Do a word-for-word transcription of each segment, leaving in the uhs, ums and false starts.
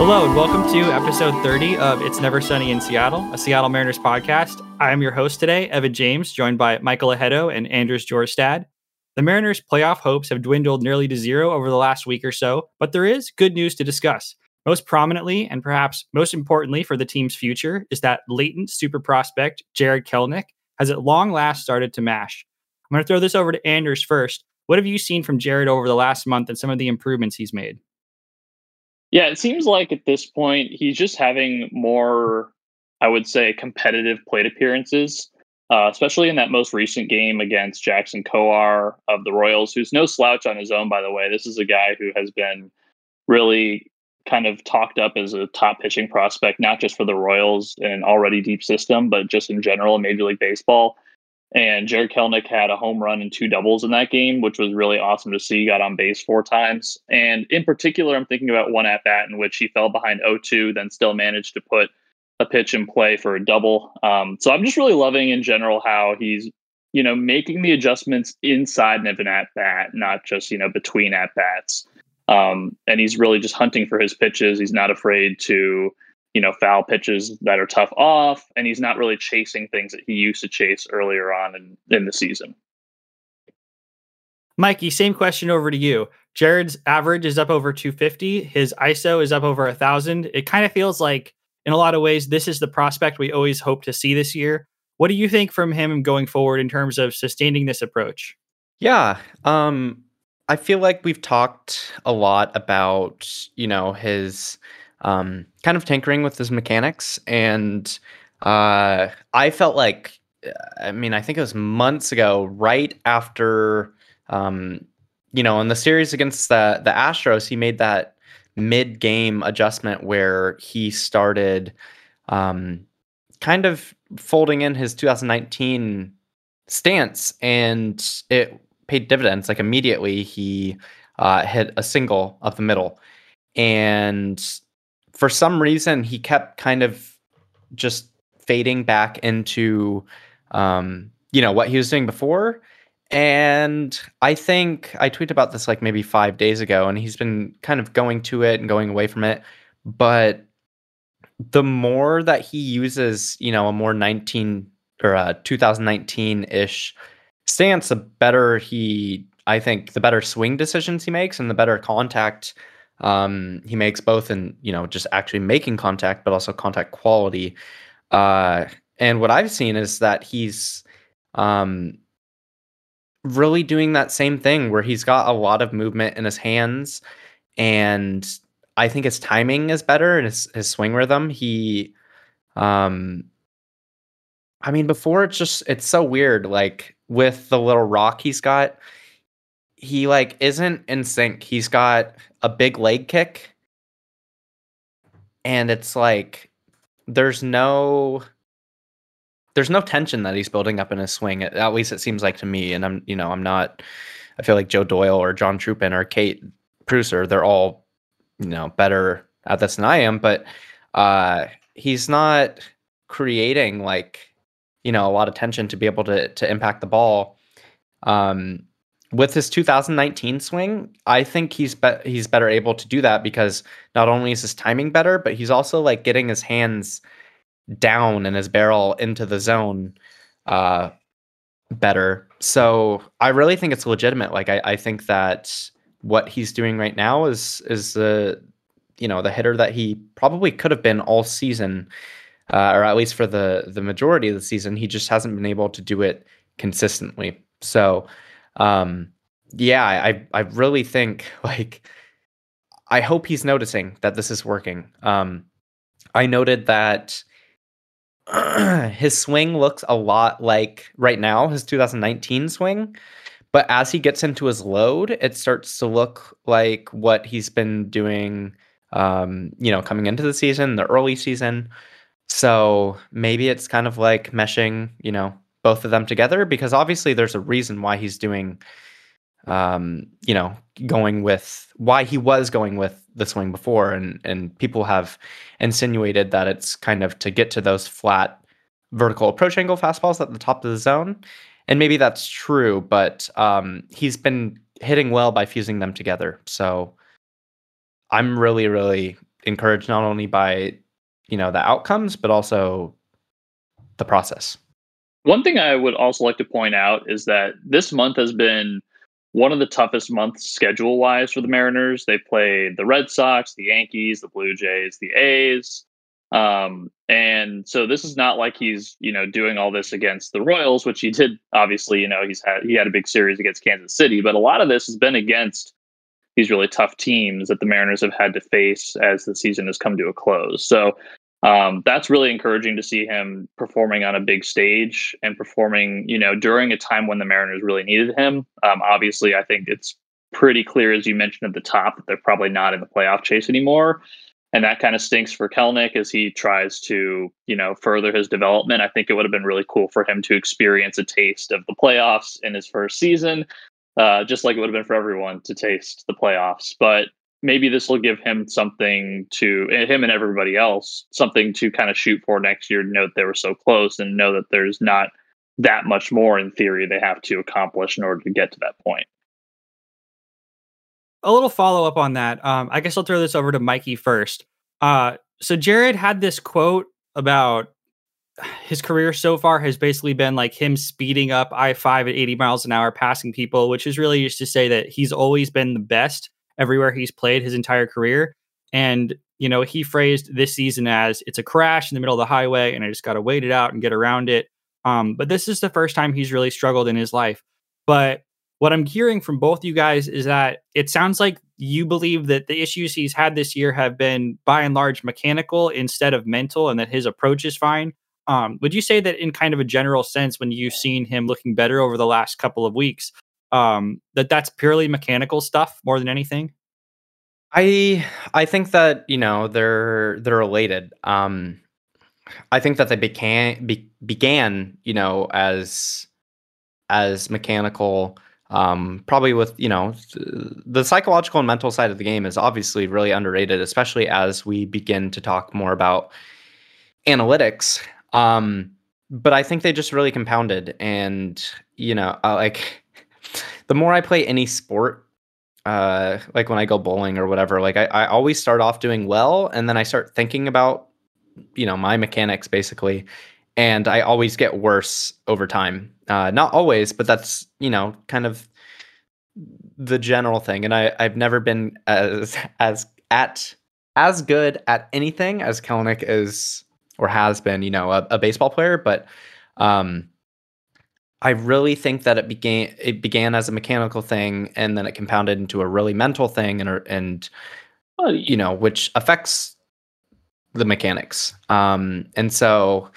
Hello and welcome to episode thirty of It's Never Sunny in Seattle, a Seattle Mariners podcast. I am your host today, Evan James, joined by Michael Ahedo and Anders Jorstad. The Mariners' playoff hopes have dwindled nearly to zero over the last week or so, but there is good news to discuss. Most prominently, and perhaps most importantly for the team's future, is that latent super prospect Jarred Kelenic has at long last started to mash. I'm going to throw this over to Anders first. What have you seen from Jarred over the last month and some of the improvements he's made? Yeah, it seems like at this point, he's just having more, I would say, competitive plate appearances, uh, especially in that most recent game against Jackson Kowar of the Royals, who's no slouch on his own, by the way. This is a guy who has been really kind of talked up as a top pitching prospect, not just for the Royals in an already deep system, but just in general in Major League Baseball. And Jarred Kelenic had a home run and two doubles in that game, which was really awesome to see. He got on base four times. And in particular, I'm thinking about one at-bat in which he fell behind oh two, then still managed to put a pitch in play for a double. Um, so I'm just really loving in general how he's, you know, making the adjustments inside of an at-bat, not just, you know, between at-bats. Um, and he's really just hunting for his pitches. He's not afraid to, you know, foul pitches that are tough off, and he's not really chasing things that he used to chase earlier on in, in the season. Mikey, same question over to you. Jarred's average is up over two fifty. His I S O is up over a thousand. It kind of feels like in a lot of ways, this is the prospect we always hope to see this year. What do you think from him going forward in terms of sustaining this approach? Yeah. Um, I feel like we've talked a lot about, you know, his, Um, kind of tinkering with his mechanics. And uh, I felt like, I mean, I think it was months ago, right after, um, you know, in the series against the, the Astros, he made that mid-game adjustment where he started um, kind of folding in his two thousand nineteen stance, and it paid dividends. Like immediately he uh, hit a single up the middle. And for some reason, he kept kind of just fading back into, um, you know, what he was doing before. And I think I tweeted about this like maybe five days ago, and he's been kind of going to it and going away from it. But the more that he uses, you know, a more nineteen or a two thousand nineteen-ish stance, the better he, I think, the better swing decisions he makes and the better contact Um, he makes, both in, you know, just actually making contact, but also contact quality. Uh, and what I've seen is that he's um, really doing that same thing where he's got a lot of movement in his hands. And I think his timing is better and his, his swing rhythm. He, um, I mean, before it's just, it's so weird, like with the little rock he's got, he like isn't in sync. He's got a big leg kick, and it's like there's no there's no tension that he's building up in his swing. At least it seems like to me. And I'm you know I'm not. I feel like Joe Doyle or John Troopin or Kate Pruser, they're all you know better at this than I am. But uh, he's not creating like you know a lot of tension to be able to to impact the ball. Um, With his two thousand nineteen swing, I think he's be- he's better able to do that because not only is his timing better, but he's also like getting his hands down and his barrel into the zone uh, better. So I really think it's legitimate. Like I, I think that what he's doing right now is is the you know the hitter that he probably could have been all season, uh, or at least for the the majority of the season. He just hasn't been able to do it consistently. So. Um, yeah, I, I really think like, I hope he's noticing that this is working. Um, I noted that his swing looks a lot like right now, his two thousand nineteen swing, but as he gets into his load, it starts to look like what he's been doing, um, you know, coming into the season, the early season. So maybe it's kind of like meshing, you know, both of them together, because obviously there's a reason why he's doing, um, you know, going with why he was going with the swing before. And, and people have insinuated that it's kind of to get to those flat vertical approach angle fastballs at the top of the zone. And maybe that's true, but um, he's been hitting well by fusing them together. So I'm really, really encouraged not only by, you know, the outcomes, but also the process. One thing I would also like to point out is that this month has been one of the toughest months schedule-wise for the Mariners. They played the Red Sox, the Yankees, the Blue Jays, the A's. Um, and so this is not like he's, you know, doing all this against the Royals, which he did, obviously, you know, he's had, he had a big series against Kansas City, but a lot of this has been against these really tough teams that the Mariners have had to face as the season has come to a close. So, um, that's really encouraging to see him performing on a big stage and performing, you know, during a time when the Mariners really needed him. Um, obviously I think it's pretty clear, as you mentioned at the top, that they're probably not in the playoff chase anymore. And that kind of stinks for Kelenic as he tries to, you know, further his development. I think it would have been really cool for him to experience a taste of the playoffs in his first season, uh, just like it would have been for everyone to taste the playoffs. But maybe this will give him something to, him and everybody else, something to kind of shoot for next year, to know that they were so close and know that there's not that much more, in theory, they have to accomplish in order to get to that point. A little follow-up on that. Um, I guess I'll throw this over to Mikey first. Uh, so Jared had this quote about his career so far has basically been like him speeding up I five at eighty miles an hour, passing people, which is really used to say that he's always been the best everywhere he's played his entire career. And, you know, he phrased this season as it's a crash in the middle of the highway and I just got to wait it out and get around it. Um, but this is the first time he's really struggled in his life. But what I'm hearing from both you guys is that it sounds like you believe that the issues he's had this year have been, by and large, mechanical instead of mental, and that his approach is fine. Um, would you say that in kind of a general sense, when you've seen him looking better over the last couple of weeks, um, that that's purely mechanical stuff more than anything? I I think that, you know, they're they're related. Um, I think that they began be, began you know as as mechanical. Um, probably with, you know, the psychological and mental side of the game is obviously really underrated, especially as we begin to talk more about analytics. Um, but I think they just really compounded. And, you know, I, like the more I play any sport, uh, like when I go bowling or whatever, like I, I always start off doing well. And then I start thinking about, you know, my mechanics basically. And I always get worse over time. Uh, not always, but that's, you know, kind of the general thing. And I, I've never been as as at as good at anything as Kelenic is or has been, you know, a, a baseball player. But um, I really think that it began it began as a mechanical thing, and then it compounded into a really mental thing, and and you know, which affects the mechanics. Um, and so.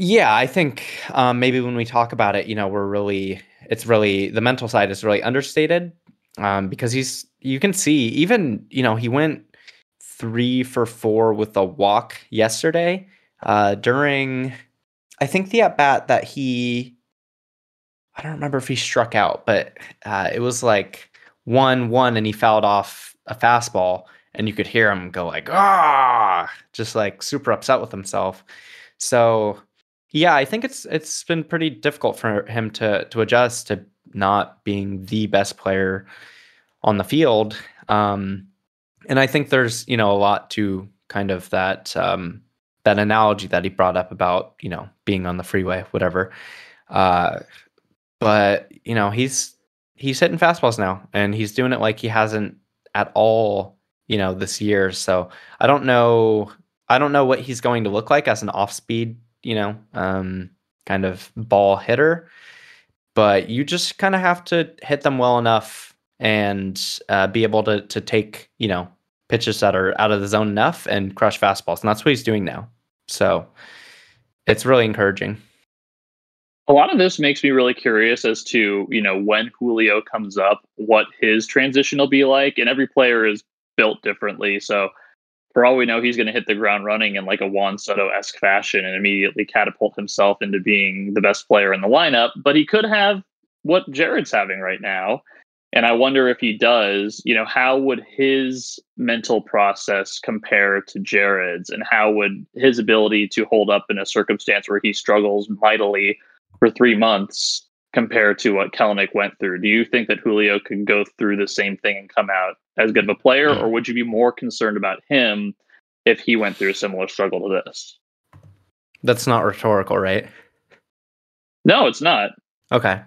Yeah, I think um, maybe when we talk about it, you know, we're really, it's really, the mental side is really understated um, because he's, you can see even, you know, he went three for four with a walk yesterday uh, during, I think the at-bat that he, I don't remember if he struck out, but uh, it was like one, one, and he fouled off a fastball and you could hear him go like, ah, just like super upset with himself. So. Yeah, I think it's it's been pretty difficult for him to to adjust to not being the best player on the field, um, and I think there's you know a lot to kind of that um, that analogy that he brought up about you know being on the freeway, whatever. Uh, but you know he's he's hitting fastballs now, and he's doing it like he hasn't at all you know this year. So I don't know I don't know what he's going to look like as an off-speed. you know, um, kind of ball hitter, but you just kind of have to hit them well enough and uh, be able to to take, you know, pitches that are out of the zone enough and crush fastballs. And that's what he's doing now. So it's really encouraging. A lot of this makes me really curious as to, you know, when Julio comes up, what his transition will be like. And every player is built differently. So for all we know, he's going to hit the ground running in like a Juan Soto-esque fashion and immediately catapult himself into being the best player in the lineup. But he could have what Jared's having right now. And I wonder if he does, you know, how would his mental process compare to Jared's, and how would his ability to hold up in a circumstance where he struggles mightily for three months compared to what Kelenic went through? Do you think that Julio could go through the same thing and come out as good of a player, or would you be more concerned about him if he went through a similar struggle to this? That's not rhetorical, right? No, it's not. Okay.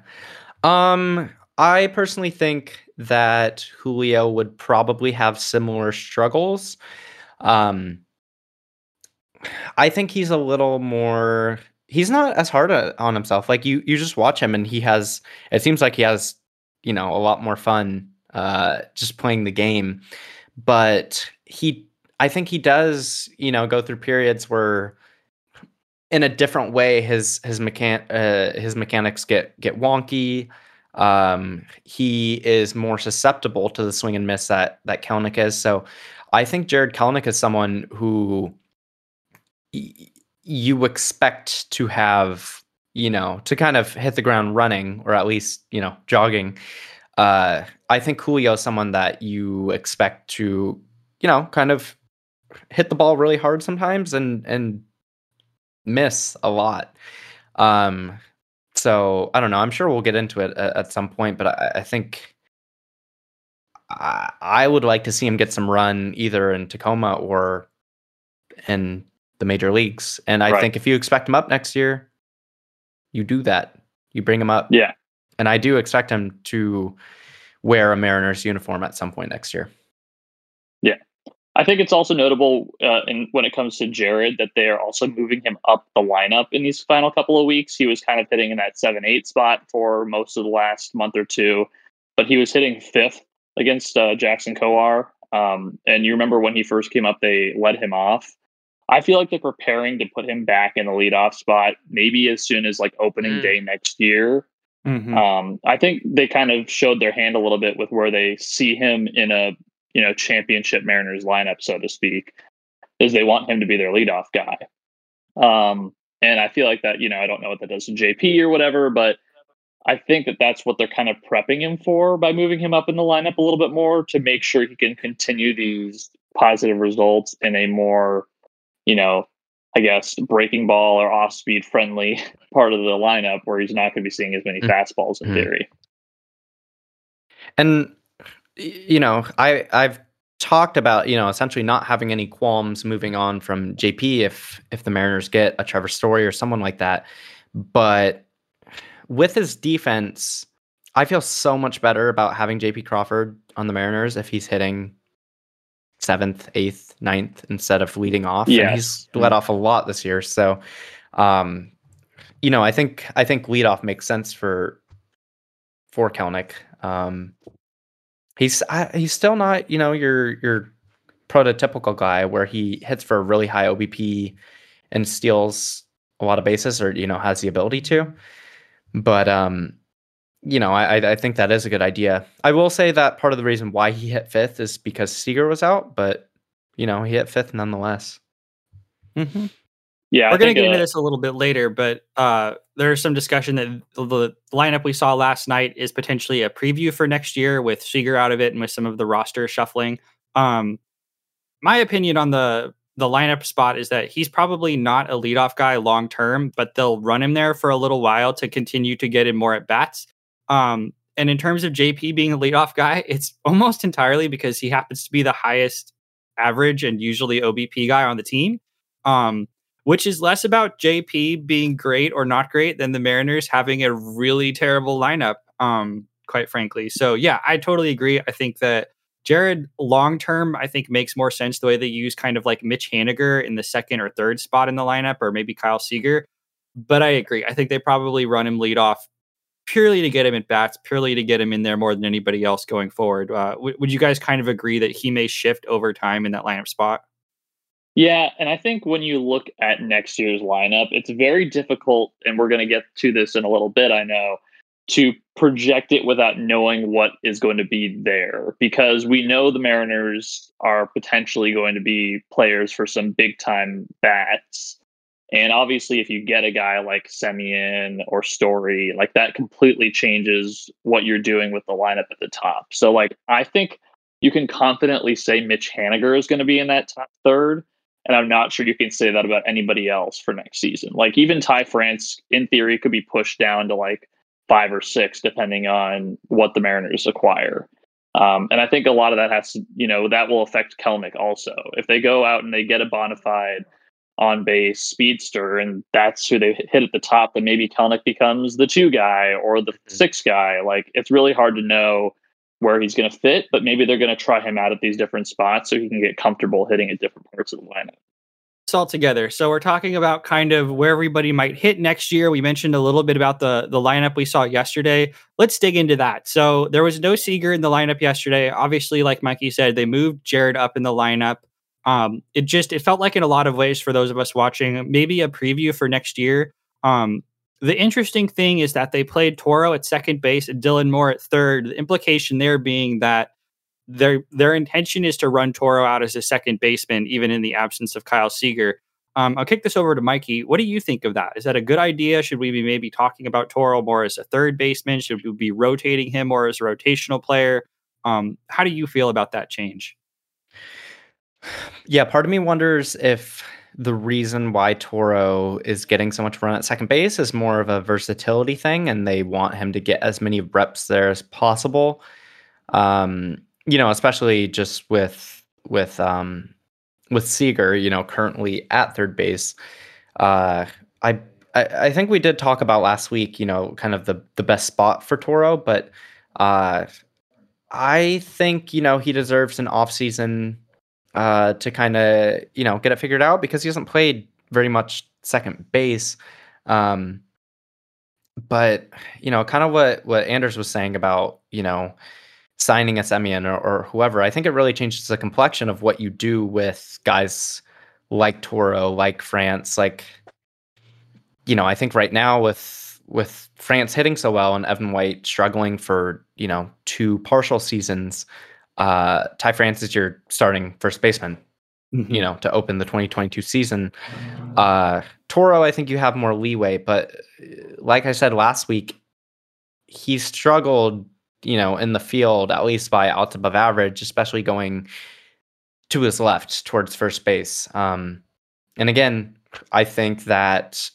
Um, I personally think that Julio would probably have similar struggles. Um, I think he's a little more... He's not as hard a, on himself. Like, you you just watch him, and he has... It seems like he has, you know, a lot more fun uh, just playing the game. But he... I think he does, you know, go through periods where... in a different way, his his mechan uh, his mechanics get get wonky. Um, he is more susceptible to the swing and miss that that Kelenic is. So, I think Jarred Kelenic is someone who y- you expect to have, you know, to kind of hit the ground running, or at least, you know, jogging. Uh, I think Julio is someone that you expect to, you know, kind of hit the ball really hard sometimes and and. miss a lot. Um, so I don't know. I'm sure we'll get into it at, at some point, but I, I think I, I would like to see him get some run either in Tacoma or in the major leagues. And I right. think if you expect him up next year, you do that. You bring him up. Yeah. And I do expect him to wear a Mariners uniform at some point next year. Yeah. I think it's also notable uh, in, when it comes to Jarred that they are also moving him up the lineup in these final couple of weeks. He was kind of hitting in that seven eight spot for most of the last month or two, but he was hitting fifth against uh, Jackson Kowar. Um, and you remember when he first came up, they led him off. I feel like they're preparing to put him back in the leadoff spot maybe as soon as like opening mm. day next year. Mm-hmm. Um, I think they kind of showed their hand a little bit with where they see him in a you know, championship Mariners lineup, so to speak, is they want him to be their leadoff guy. Um, and I feel like that, you know, I don't know what that does to J P or whatever, but I think that that's what they're kind of prepping him for by moving him up in the lineup a little bit more to make sure he can continue these positive results in a more, you know, I guess, breaking ball or off-speed friendly part of the lineup where he's not going to be seeing as many mm-hmm. fastballs in theory. And you know, I, I've talked about, you know, essentially not having any qualms moving on from J P if if the Mariners get a Trevor Story or someone like that. But with his defense, I feel so much better about having J P Crawford on the Mariners if he's hitting seventh, eighth, ninth instead of leading off. Yes. And he's led off a lot this year. So, um, you know, I think I think leadoff makes sense for for Kelenic. Um He's I, he's still not, you know, your your prototypical guy where he hits for a really high O B P and steals a lot of bases, or, you know, has the ability to. But, um, you know, I, I think that is a good idea. I will say that part of the reason why he hit fifth is because Seager was out, but, you know, he hit fifth nonetheless. Mm-hmm. Yeah, we're going to get uh, into this a little bit later, but uh, there's some discussion that the lineup we saw last night is potentially a preview for next year with Seager out of it and with some of the roster shuffling. Um, my opinion on the the lineup spot is that he's probably not a leadoff guy long term, but they'll run him there for a little while to continue to get him more at bats. Um, and in terms of J P being a leadoff guy, it's almost entirely because he happens to be the highest average and usually O B P guy on the team. Um, which is less about J P being great or not great than the Mariners having a really terrible lineup, um, quite frankly. So, yeah, I totally agree. I think that Jarred long-term, I think, makes more sense the way they use kind of like Mitch Haniger in the second or third spot in the lineup, or maybe Kyle Seager. But I agree. I think they probably run him leadoff purely to get him at bats, purely to get him in there more than anybody else going forward. Uh, w- would you guys kind of agree that he may shift over time in that lineup spot? Yeah, and I think when you look at next year's lineup, it's very difficult, and we're going to get to this in a little bit, I know, to project it without knowing what is going to be there, because we know the Mariners are potentially going to be players for some big-time bats. And obviously, if you get a guy like Semien or Story, like that completely changes what you're doing with the lineup at the top. So, like, I think you can confidently say Mitch Haniger is going to be in that top third. And I'm not sure you can say that about anybody else for next season. Like, even Ty France, in theory, could be pushed down to like five or six, depending on what the Mariners acquire. Um, and I think a lot of that has to, you know, that will affect Kelenic also. If they go out and they get a bona fide on base speedster, and that's who they hit at the top, then maybe Kelenic becomes the two guy or the six guy. Like, it's really hard to know where he's going to fit, but maybe they're going to try him out at these different spots so he can get comfortable hitting at different parts of the lineup. All together. So we're talking about kind of where everybody might hit next year. We mentioned a little bit about the, the lineup we saw yesterday. Let's dig into that. So there was no Seager in the lineup yesterday. Obviously, like Mikey said, they moved Jarred up in the lineup. Um, it just, it felt like in a lot of ways for those of us watching, maybe a preview for next year. Um, the interesting thing is that they played Toro at second base and Dylan Moore at third. The implication there being that Their their intention is to run Toro out as a second baseman, even in the absence of Kyle Seager. Um, I'll kick this over to Mikey. What do you think of that? Is that a good idea? Should we be maybe talking about Toro more as a third baseman? Should we be rotating him more as a rotational player? Um, how do you feel about that change? Yeah, part of me wonders if the reason why Toro is getting so much run at second base is more of a versatility thing, and they want him to get as many reps there as possible. Um You know, especially just with with um, with Seager, you know, currently at third base. Uh, I, I I think we did talk about last week, you know, kind of the, the best spot for Toro. But uh, I think, you know, he deserves an offseason uh, to kind of, you know, get it figured out because he hasn't played very much second base. Um, but, you know, kind of what, what Anders was saying about, you know, signing a Semien or, or whoever, I think it really changes the complexion of what you do with guys like Toro, like France, like, you know, I think right now with, with France hitting so well and Evan White struggling for, you know, two partial seasons, uh, Ty France is your starting first baseman, mm-hmm. you know, to open the twenty twenty-two season. Uh, Toro, I think you have more leeway, but like I said last week, he struggled, you know, in the field, at least by outs above average, especially going to his left towards first base. Um, and again, I think that,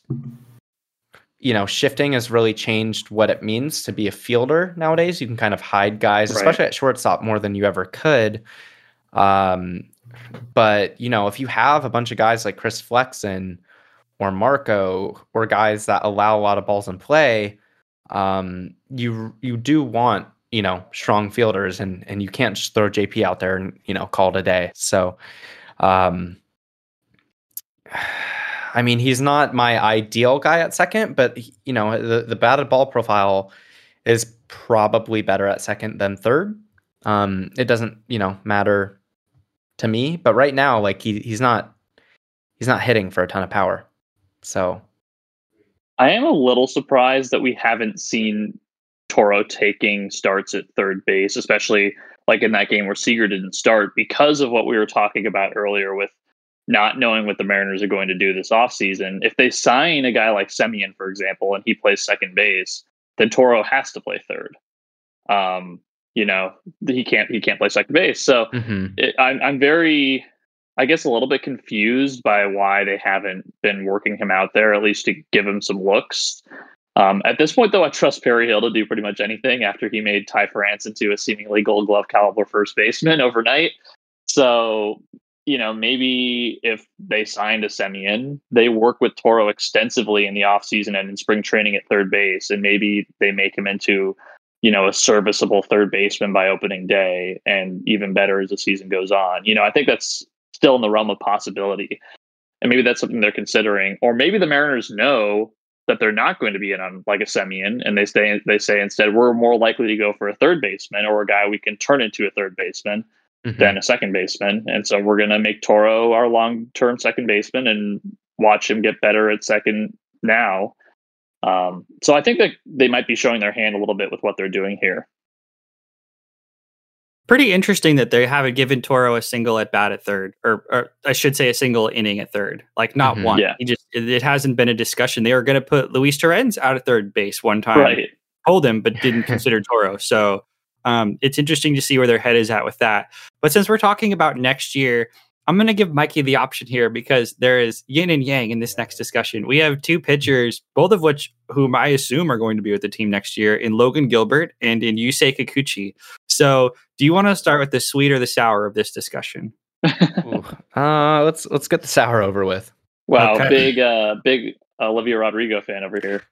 you know, shifting has really changed what it means to be a fielder nowadays. You can kind of hide guys, right, especially at shortstop, more than you ever could. Um, but, you know, if you have a bunch of guys like Chris Flexen or Marco or guys that allow a lot of balls in play, um, you you do want, you know, strong fielders, and and you can't just throw J P out there and, you know, call it a day. So, um, I mean, he's not my ideal guy at second, but, you know, the, the batted ball profile is probably better at second than third. Um, it doesn't, you know, matter to me, but right now, like, he he's not, he's not hitting for a ton of power. So I am a little surprised that we haven't seen Toro taking starts at third base, especially like in that game where Seager didn't start, because of what we were talking about earlier with not knowing what the Mariners are going to do this offseason. If they sign a guy like Semien, for example, and he plays second base, then Toro has to play third. Um, you know, he can't he can't play second base. So mm-hmm. it, I'm, I'm very, I guess, a little bit confused by why they haven't been working him out there, at least to give him some looks. Um, at this point, though, I trust Perry Hill to do pretty much anything after he made Ty France into a seemingly gold glove caliber first baseman overnight. So, you know, maybe if they signed a Semien, they work with Toro extensively in the offseason and in spring training at third base, and maybe they make him into, you know, a serviceable third baseman by opening day, and even better as the season goes on. You know, I think that's still in the realm of possibility. And maybe that's something they're considering. Or maybe the Mariners know that they're not going to be in on like a Semien, and they say, they say instead, we're more likely to go for a third baseman or a guy we can turn into a third baseman mm-hmm. than a second baseman. And so we're going to make Toro our long-term second baseman and watch him get better at second now. Um, so I think that they might be showing their hand a little bit with what they're doing here. Pretty interesting that they haven't given Toro a single at bat at third, or, or I should say a single inning at third, like not mm-hmm. one. Yeah. He just, it, it hasn't been a discussion. They were going to put Luis Torrens out at third base one time, right. Hold him, but didn't consider Toro. So um, it's interesting to see where their head is at with that. But since we're talking about next year, I'm going to give Mikey the option here because there is yin and yang in this next discussion. We have two pitchers, both of which, whom I assume are going to be with the team next year, in Logan Gilbert and in Yusei Kikuchi. So do you want to start with the sweet or the sour of this discussion? uh, let's let's get the sour over with. Wow, okay. big, uh, big Olivia Rodrigo fan over here.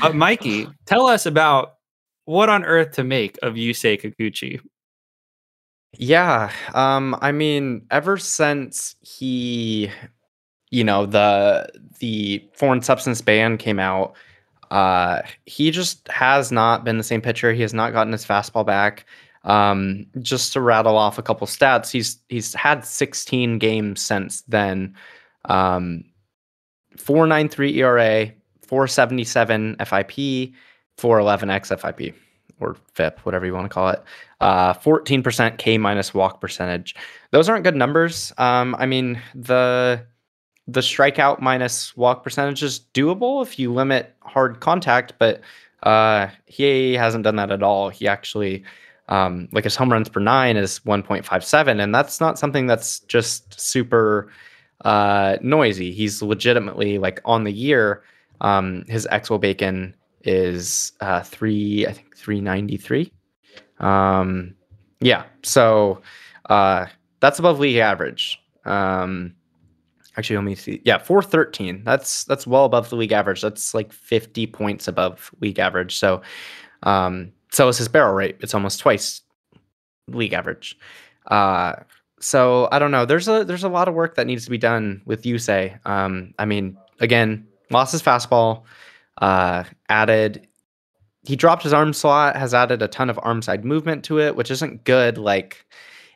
But Mikey, tell us about what on earth to make of Yusei Kikuchi. Yeah, um, I mean, ever since he, you know, the the foreign substance ban came out, uh, he just has not been the same pitcher. He has not gotten his fastball back. Um, just to rattle off a couple stats, he's he's had sixteen games since then. Um, four point nine three E R A, four point seven seven F I P, four point one one X F I P. Or F I P, whatever you want to call it, uh, fourteen percent K minus walk percentage. Those aren't good numbers. Um, I mean, the the strikeout minus walk percentage is doable if you limit hard contact, but uh, he hasn't done that at all. He actually, um, like his home runs per nine is one point five seven, and that's not something that's just super uh, noisy. He's legitimately, like, on the year, um, his X W O Bacon is uh three I think three ninety-three. Um yeah, so uh that's above league average. Um actually let me see. Yeah, four thirteen. That's that's well above the league average. That's like fifty points above league average. So um so is his barrel rate. It's almost twice league average. Uh so I don't know. There's a there's a lot of work that needs to be done with Yusei. Um I mean, again, lost his fastball. Uh, added, he dropped his arm slot, has added a ton of arm side movement to it, which isn't good. Like,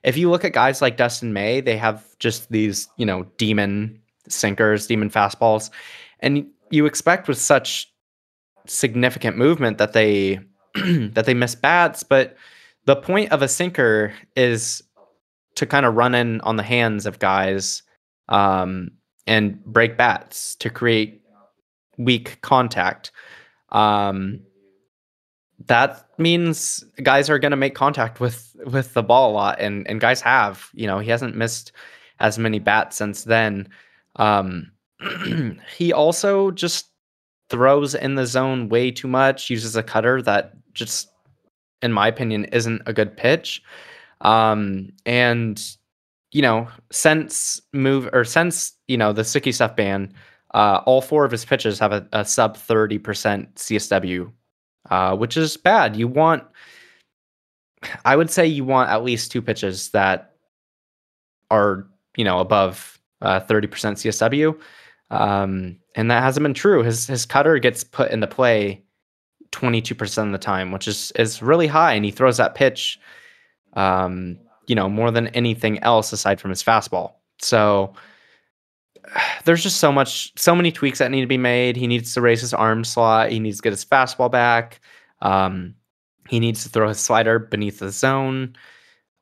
if you look at guys like Dustin May, they have just these, you know, demon sinkers, demon fastballs. And you expect with such significant movement that they, that they miss bats. But the point of a sinker is to kind of run in on the hands of guys, um, and break bats to create weak contact. Um, that means guys are going to make contact with, with the ball a lot, and, and guys have, you know, he hasn't missed as many bats since then. Um, he also just throws in the zone way too much, uses a cutter that just, in my opinion, isn't a good pitch. Um, and, you know, since move or since, you know, the sticky stuff ban, Uh, all four of his pitches have a, a sub thirty percent C S W, uh, which is bad. You want, I would say you want at least two pitches that are, you know, above uh, thirty percent C S W. Um, and that hasn't been true. His his cutter gets put into play twenty-two percent of the time, which is, is really high. And he throws that pitch, um, you know, more than anything else aside from his fastball. So there's just so much, so many tweaks that need to be made. He needs to raise his arm slot. He needs to get his fastball back. Um, he needs to throw his slider beneath the zone.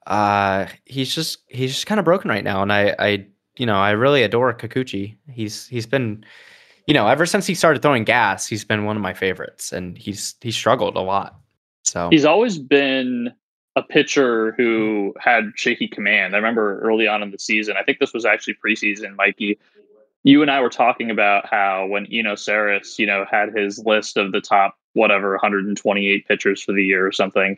Uh, he's just, he's just kind of broken right now. And I, I, you know, I really adore Kikuchi. He's, he's been, you know, ever since he started throwing gas, he's been one of my favorites, and he's, he struggled a lot. So he's always been a pitcher who had shaky command. I remember early on in the season, I think this was actually preseason, Mikey, you and I were talking about how when Eno Saris, you know, had his list of the top, whatever, one hundred twenty-eight pitchers for the year or something,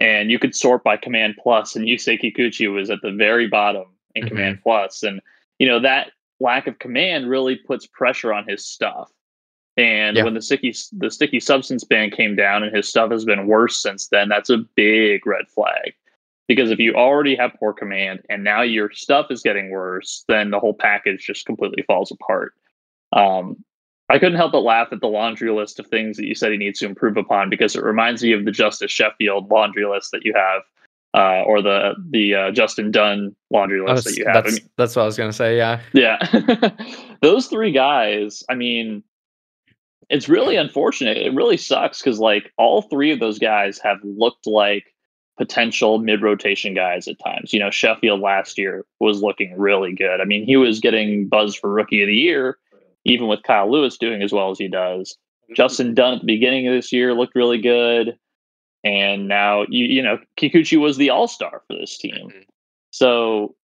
and you could sort by command plus, and Yusei Kikuchi was at the very bottom in mm-hmm. command plus. And, you know, that lack of command really puts pressure on his stuff. And yeah. when the sticky the sticky substance ban came down and his stuff has been worse since then, that's a big red flag. Because if you already have poor command and now your stuff is getting worse, then the whole package just completely falls apart. Um, I couldn't help but laugh at the laundry list of things that you said he needs to improve upon, because it reminds me of the Justice Sheffield laundry list that you have, uh, or the the uh, Justin Dunn laundry list was, that you have. That's, I mean, that's what I was going to say, yeah. Yeah. Those three guys, I mean... It's really unfortunate. It really sucks because, like, all three of those guys have looked like potential mid-rotation guys at times. You know, Sheffield last year was looking really good. I mean, he was getting buzzed for Rookie of the Year, even with Kyle Lewis doing as well as he does. Justin Dunn at the beginning of this year looked really good. And now, you, you know, Kikuchi was the all-star for this team. So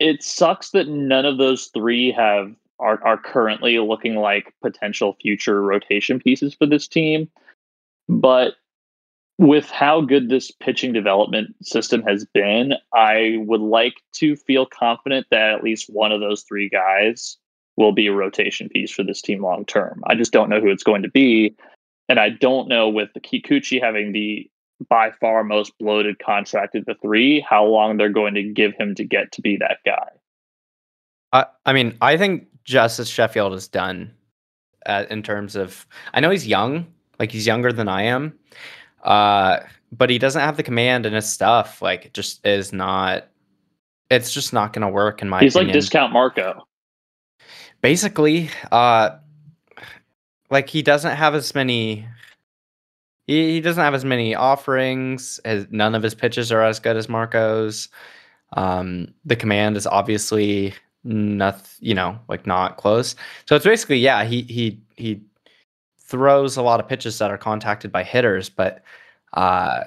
it sucks that none of those three have are, are currently looking like potential future rotation pieces for this team. But with how good this pitching development system has been, I would like to feel confident that at least one of those three guys will be a rotation piece for this team long term. I just don't know who it's going to be. And I don't know, with the Kikuchi having the by far most bloated contract of the three, how long they're going to give him to get to be that guy. I, I mean, I think Justice Sheffield is done uh, in terms of, I know he's young, like he's younger than I am, uh, but he doesn't have the command, and his stuff, like, it just is not, it's just not going to work in my he's opinion. He's like discount Marco. Basically, uh, like he doesn't have as many, he, he doesn't have as many offerings. His, none of his pitches are as good as Marco's. Um, the command is obviously nothing, you know, like not close. So it's basically, yeah, he he he throws a lot of pitches that are contacted by hitters, but uh,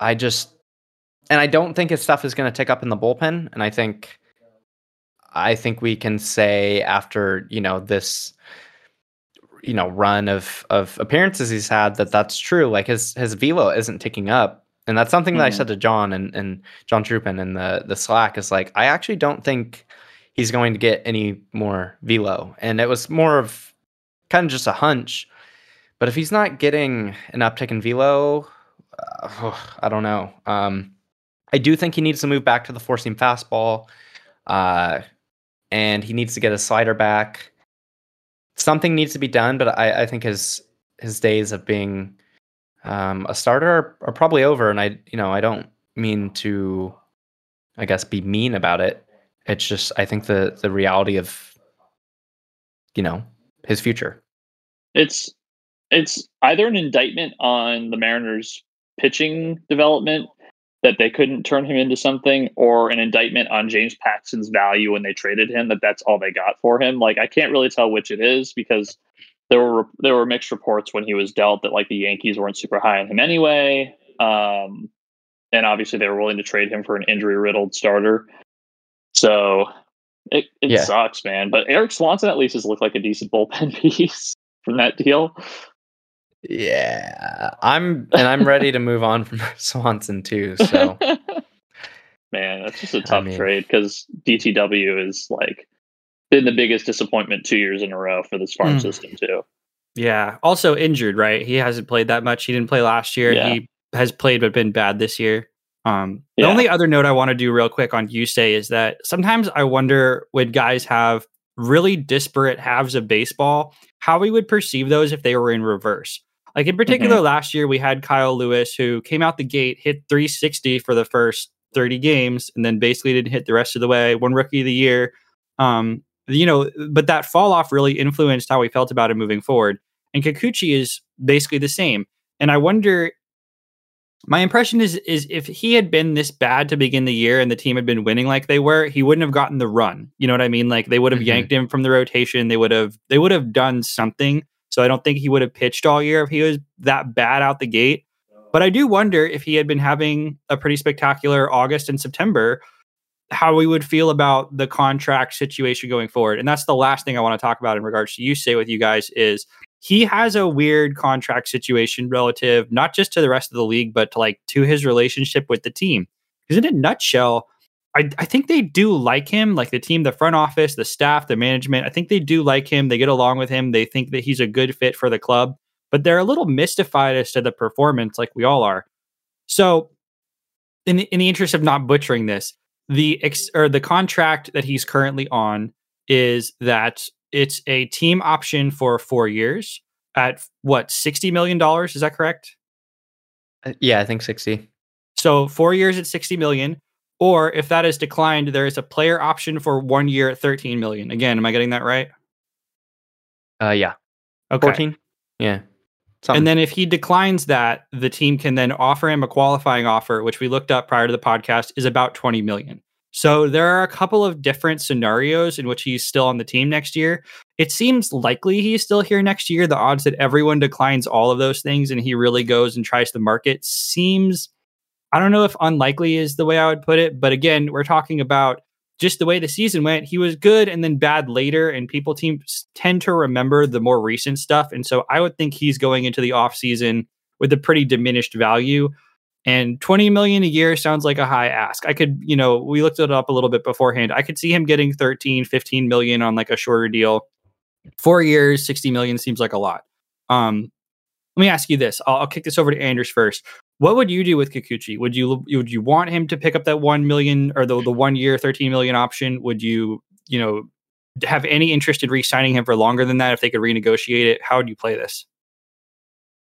I just, and I don't think his stuff is going to tick up in the bullpen. And I think. I think we can say after, you know, this, you know, run of, of appearances he's had, that that's true. Like his, his velo isn't ticking up. And that's something mm-hmm. that I said to John and, and John Troopin in the, the Slack, is like, I actually don't think he's going to get any more velo. And it was more of kind of just a hunch, but if he's not getting an uptick in velo, uh, oh, I don't know. Um, I do think he needs to move back to the four seam fastball. Uh, And he needs to get a slider back. Something needs to be done, but I, I think his his days of being um, a starter are, are probably over. And I, you know, I don't mean to, I guess, be mean about it. It's just, I think the the reality of, you know, his future. It's it's either an indictment on the Mariners' pitching development, that they couldn't turn him into something, or an indictment on James Paxton's value when they traded him, that that's all they got for him. Like, I can't really tell which it is, because there were there were mixed reports when he was dealt that, like, the Yankees weren't super high on him anyway. Um, and obviously they were willing to trade him for an injury-riddled starter. So it, it yeah. sucks, man. But Eric Swanson at least has looked like a decent bullpen piece from that deal. Yeah, I'm and I'm ready to move on from Swanson too. So, man, that's just a tough I mean, trade, because D T W is like been the biggest disappointment two years in a row for this farm mm. system too. Yeah, also injured, right? He hasn't played that much. He didn't play last year. Yeah. He has played but been bad this year. Um, the yeah. only other note I want to do real quick on Yusei is that sometimes I wonder, when guys have really disparate halves of baseball, how we would perceive those if they were in reverse. Like, in particular, mm-hmm. last year we had Kyle Lewis, who came out the gate, hit three sixty for the first thirty games, and then basically didn't hit the rest of the way. Won Rookie of the Year. Um, you know, but that fall off really influenced how we felt about him moving forward. And Kikuchi is basically the same. And I wonder, my impression is, is if he had been this bad to begin the year and the team had been winning like they were, he wouldn't have gotten the run. You know what I mean? Like, they would have mm-hmm. yanked him from the rotation. They would have, they would have done something. So I don't think he would have pitched all year if he was that bad out the gate. But I do wonder, if he had been having a pretty spectacular August and September, how we would feel about the contract situation going forward. And that's the last thing I want to talk about in regards to Yusei with you guys, is he has a weird contract situation relative, not just to the rest of the league, but to, like, to his relationship with the team. Because in a nutshell, I, I think they do like him, like the team, the front office, the staff, the management. I think they do like him. They get along with him. They think that he's a good fit for the club, but they're a little mystified as to the performance, like we all are. So in the, in the interest of not butchering this, the ex, or the contract that he's currently on is that it's a team option for four years at what, sixty million dollars? Is that correct? Yeah, I think sixty. So four years at sixty million. Or if that is declined, there is a player option for one year at thirteen million. Again, am I getting that right? Uh, yeah. Okay. fourteen? Yeah. Something. And then if he declines that, the team can then offer him a qualifying offer, which we looked up prior to the podcast, is about twenty million. So there are a couple of different scenarios in which he's still on the team next year. It seems likely he's still here next year. The odds that everyone declines all of those things and he really goes and tries to market seems I don't know if unlikely is the way I would put it, but again, we're talking about just the way the season went. He was good and then bad later, and people teams tend to remember the more recent stuff. And so I would think he's going into the offseason with a pretty diminished value, and twenty million a year sounds like a high ask. I could, you know, we looked it up a little bit beforehand. I could see him getting thirteen, fifteen million on like a shorter deal. Four years, sixty million seems like a lot. Um, let me ask you this. I'll, I'll kick this over to Anders first. What would you do with Kikuchi? Would you would you want him to pick up that one million or the the one year thirteen million option? Would you you know have any interest in re-signing him for longer than that if they could renegotiate it? How would you play this?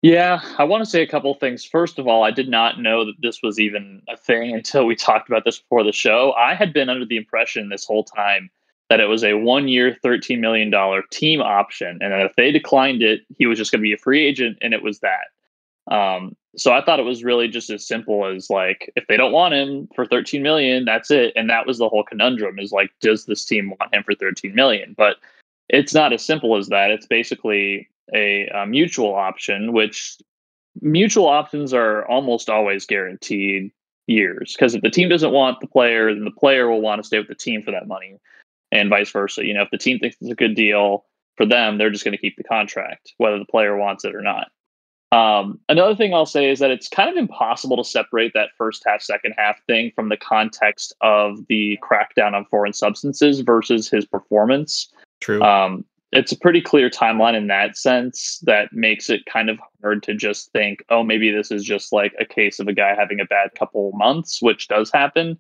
Yeah, I want to say a couple of things. First of all, I did not know that this was even a thing until we talked about this before the show. I had been under the impression this whole time that it was a one year thirteen million dollars team option, and that if they declined it, he was just going to be a free agent, and it was that. Um, so I thought it was really just as simple as like, if they don't want him for thirteen million, that's it. And that was the whole conundrum, is like, does this team want him for thirteen million? But it's not as simple as that. It's basically a, a mutual option, which mutual options are almost always guaranteed years. Cause if the team doesn't want the player, then the player will want to stay with the team for that money, and vice versa. You know, if the team thinks it's a good deal for them, they're just going to keep the contract, whether the player wants it or not. Um, another thing I'll say is that it's kind of impossible to separate that first half, second half thing from the context of the crackdown on foreign substances versus his performance. True. Um, it's a pretty clear timeline in that sense that makes it kind of hard to just think, oh, maybe this is just like a case of a guy having a bad couple months, which does happen.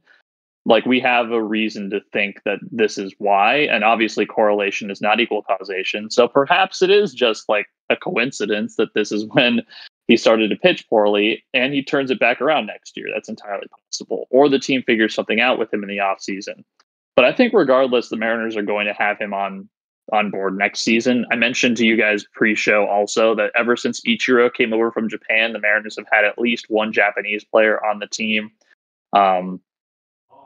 Like, we have a reason to think that this is why, and obviously correlation is not equal causation. So perhaps it is just like a coincidence that this is when he started to pitch poorly and he turns it back around next year. That's entirely possible. Or the team figures something out with him in the offseason. But I think regardless, the Mariners are going to have him on, on board next season. I mentioned to you guys pre-show also that ever since Ichiro came over from Japan, the Mariners have had at least one Japanese player on the team. Um,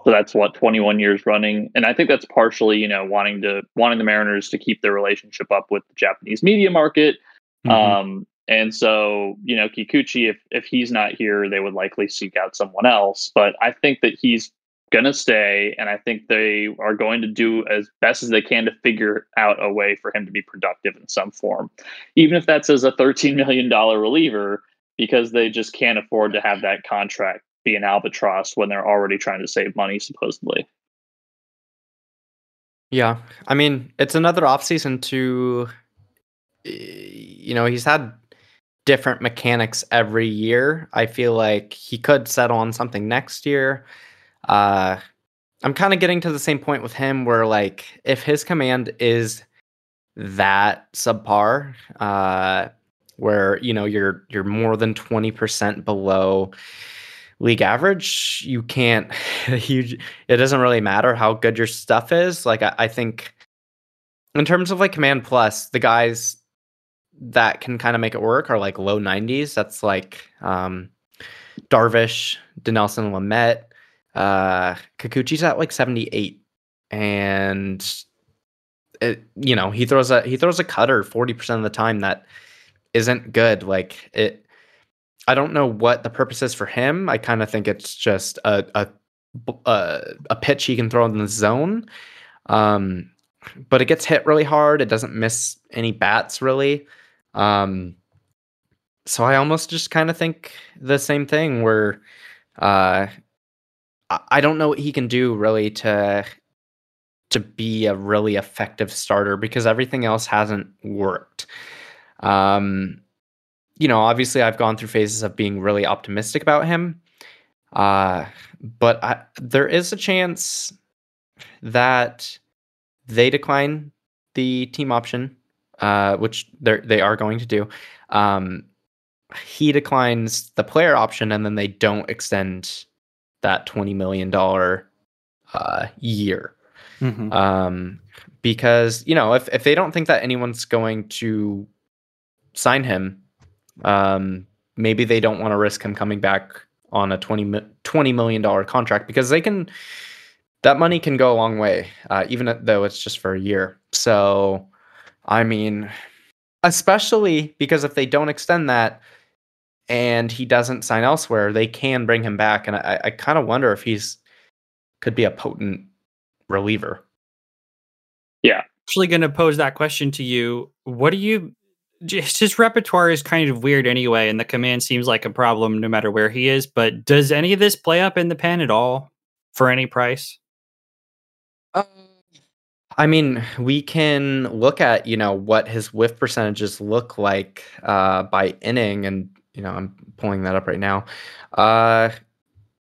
So that's what, twenty-one years running. And I think that's partially, you know, wanting to wanting the Mariners to keep their relationship up with the Japanese media market. Mm-hmm. Um, and so, you know, Kikuchi, if if he's not here, they would likely seek out someone else. But I think that he's going to stay. And I think they are going to do as best as they can to figure out a way for him to be productive in some form, even if that's as a thirteen million dollars reliever, because they just can't afford to have that contract be an albatross when they're already trying to save money, supposedly. Yeah. I mean, it's another offseason to, you know, he's had different mechanics every year. I feel like he could settle on something next year. Uh, I'm kind of getting to the same point with him where, like, if his command is that subpar, uh, where, you know, you're, you're more than twenty percent below league average, you can't huge it doesn't really matter how good your stuff is. Like, I, I think in terms of like command plus, the guys that can kind of make it work are like low nineties. That's like um Darvish, Dinelson Lamet, uh Kikuchi's at like seventy-eight, and it, you know, he throws a he throws a cutter forty percent of the time that isn't good. Like, it I don't know what the purpose is for him. I kind of think it's just a, a a a pitch he can throw in the zone, um, but it gets hit really hard. It doesn't miss any bats really. Um, so I almost just kind of think the same thing where uh, I don't know what he can do really to to be a really effective starter, because everything else hasn't worked. Um, You know, obviously I've gone through phases of being really optimistic about him. Uh, but I, there is a chance that they decline the team option, uh, which they are going to do. Um, he declines the player option, and then they don't extend that twenty million dollars uh, year. Mm-hmm. Um, because, you know, if, if they don't think that anyone's going to sign him, Um, maybe they don't want to risk him coming back on a twenty million dollars contract, because they can, that money can go a long way, uh, even though it's just for a year. So, I mean, especially because if they don't extend that, and he doesn't sign elsewhere, they can bring him back. And I, I kind of wonder if he's could be a potent reliever. Yeah. Actually going to pose that question to you. What do you, just his repertoire is kind of weird anyway, and the command seems like a problem no matter where he is, but does any of this play up in the pen at all for any price? Um, I mean, we can look at, you know, what his whiff percentages look like uh, by inning, and, you know, I'm pulling that up right now. Uh,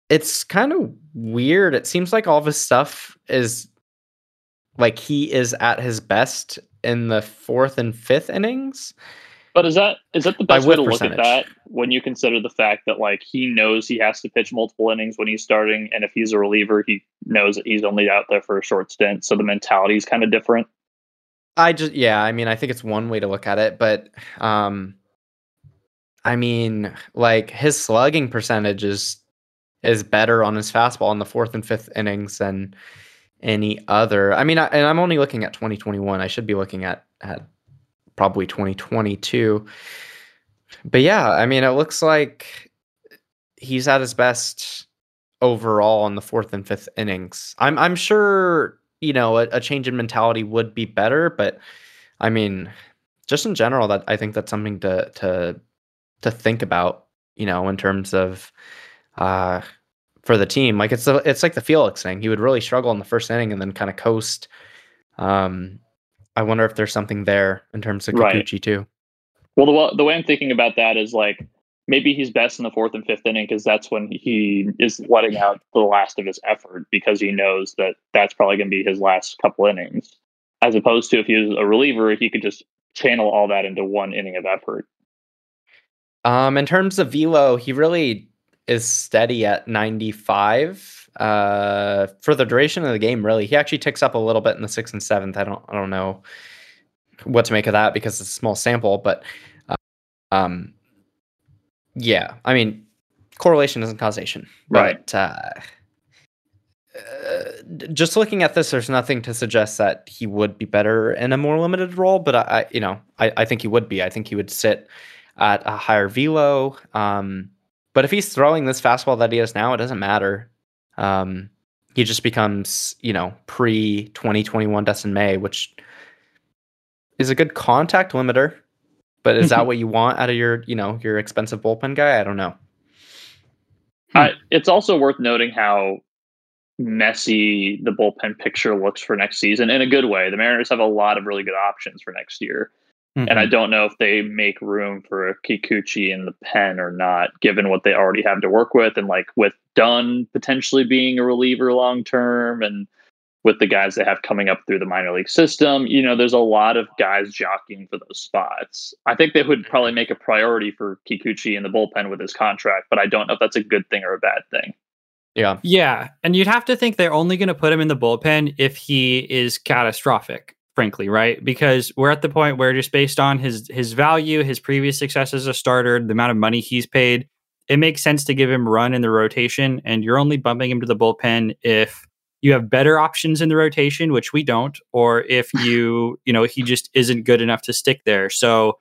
it's kind of weird. It seems like all of his stuff is like he is at his best in the fourth and fifth innings. But is that is that the best way to look at that when you consider the fact that, like, he knows he has to pitch multiple innings when he's starting, and if he's a reliever, he knows that he's only out there for a short stint, so the mentality is kind of different? I just yeah, I mean, I think it's one way to look at it, but um I mean, like, his slugging percentage is is better on his fastball in the fourth and fifth innings than any other. I mean, I, and I'm only looking at twenty twenty-one. I should be looking at at probably twenty twenty-two. But yeah, I mean, it looks like he's at his best overall in the fourth and fifth innings. I'm I'm sure, you know, a, a change in mentality would be better, but I mean, just in general, that I think that's something to to to think about, you know, in terms of uh for the team. Like, it's the, it's like the Felix thing. He would really struggle in the first inning and then kind of coast. Um, I wonder if there's something there in terms of Kikuchi, right, too. Well, the, the way I'm thinking about that is, like, maybe he's best in the fourth and fifth inning because that's when he is letting out the last of his effort, because he knows that that's probably going to be his last couple innings. As opposed to if he was a reliever, he could just channel all that into one inning of effort. Um, in terms of velo, he really is steady at ninety-five uh, for the duration of the game. Really, he actually ticks up a little bit in the sixth and seventh. I don't, I don't know what to make of that because it's a small sample. But, um, yeah, I mean, correlation isn't causation, right? But, uh, uh, just looking at this, there's nothing to suggest that he would be better in a more limited role. But I, I you know, I, I think he would be. I think he would sit at a higher velo. Um, But if he's throwing this fastball that he is now, it doesn't matter. Um, he just becomes, you know, pre-twenty twenty-one Dustin May, which is a good contact limiter. But is that what you want out of your, you know, your expensive bullpen guy? I don't know. Uh, it's also worth noting how messy the bullpen picture looks for next season in a good way. The Mariners have a lot of really good options for next year. And I don't know if they make room for a Kikuchi in the pen or not, given what they already have to work with. And, like, with Dunn potentially being a reliever long term, and with the guys they have coming up through the minor league system, you know, there's a lot of guys jockeying for those spots. I think they would probably make a priority for Kikuchi in the bullpen with his contract, but I don't know if that's a good thing or a bad thing. Yeah. Yeah. And you'd have to think they're only going to put him in the bullpen if he is catastrophic, frankly, right? Because we're at the point where, just based on his his value, his previous success as a starter, the amount of money he's paid, it makes sense to give him run in the rotation, and you're only bumping him to the bullpen if you have better options in the rotation, which we don't, or if you, you know, he just isn't good enough to stick there. So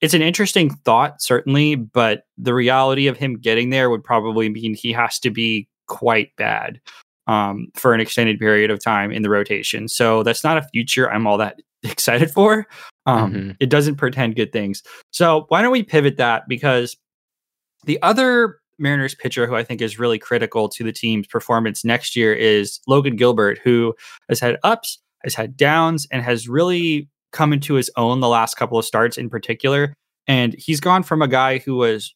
it's an interesting thought, certainly, but the reality of him getting there would probably mean he has to be quite bad Um, for an extended period of time in the rotation. So that's not a future I'm all that excited for. Um, mm-hmm. It doesn't portend good things. So why don't we pivot that? Because the other Mariners pitcher who I think is really critical to the team's performance next year is Logan Gilbert, who has had ups, has had downs, and has really come into his own the last couple of starts in particular. And he's gone from a guy who was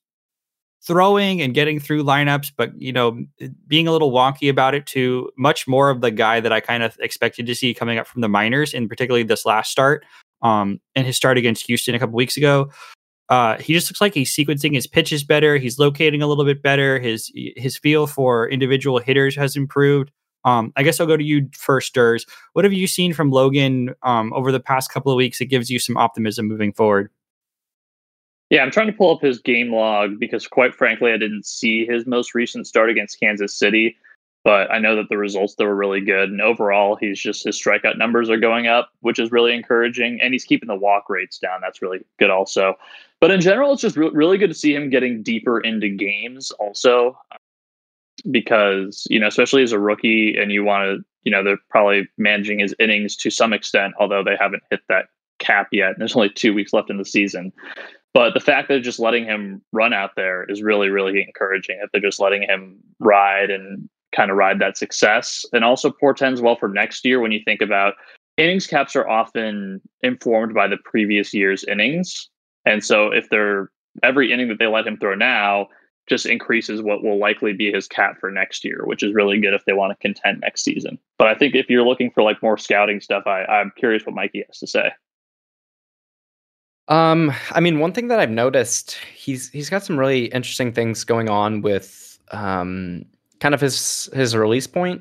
throwing and getting through lineups, but, you know, being a little wonky about it, to much more of the guy that I kind of expected to see coming up from the minors, and particularly this last start, um, and his start against Houston a couple weeks ago. Uh, he just looks like he's sequencing his pitches better. He's locating a little bit better. His his feel for individual hitters has improved. Um, I guess I'll go to you first, Durs. What have you seen from Logan um, over the past couple of weeks that gives you some optimism moving forward? Yeah, I'm trying to pull up his game log because, quite frankly, I didn't see his most recent start against Kansas City, but I know that the results there were really good. And overall, he's just, his strikeout numbers are going up, which is really encouraging. And he's keeping the walk rates down. That's really good also. But in general, it's just re- really good to see him getting deeper into games also, because, you know, especially as a rookie, and you want to, you know, they're probably managing his innings to some extent, although they haven't hit that cap yet. And there's only two weeks left in the season. But the fact that they're just letting him run out there is really, really encouraging. If they're just letting him ride and kind of ride that success, and also portends well for next year when you think about innings caps are often informed by the previous year's innings. And so if they're every inning that they let him throw now just increases what will likely be his cap for next year, which is really good if they want to contend next season. But I think if you're looking for like more scouting stuff, I, I'm curious what Mikey has to say. Um, I mean, one thing that I've noticed, he's he's got some really interesting things going on with um, kind of his his release point.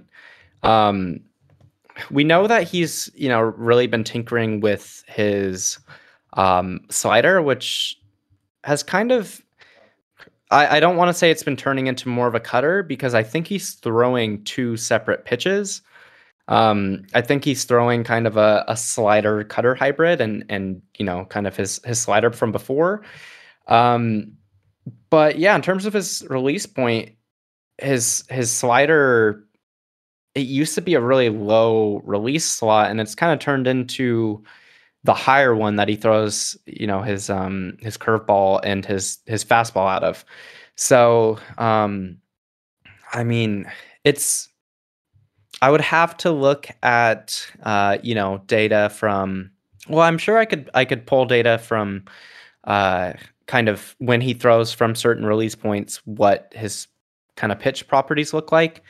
Um, we know that he's, you know, really been tinkering with his um, slider, which has kind of, I, I don't want to say it's been turning into more of a cutter, because I think he's throwing two separate pitches. Um, I think he's throwing kind of a, a slider cutter hybrid, and, and, you know, kind of his, his slider from before. Um, but yeah, in terms of his release point, his, his slider, it used to be a really low release slot, and it's kind of turned into the higher one that he throws, you know, his, um, his curveball and his, his fastball out of. So, um, I mean, it's, I would have to look at, uh, you know, data from, well, I'm sure I could, I could pull data from, uh, kind of when he throws from certain release points, what his kind of pitch properties look like.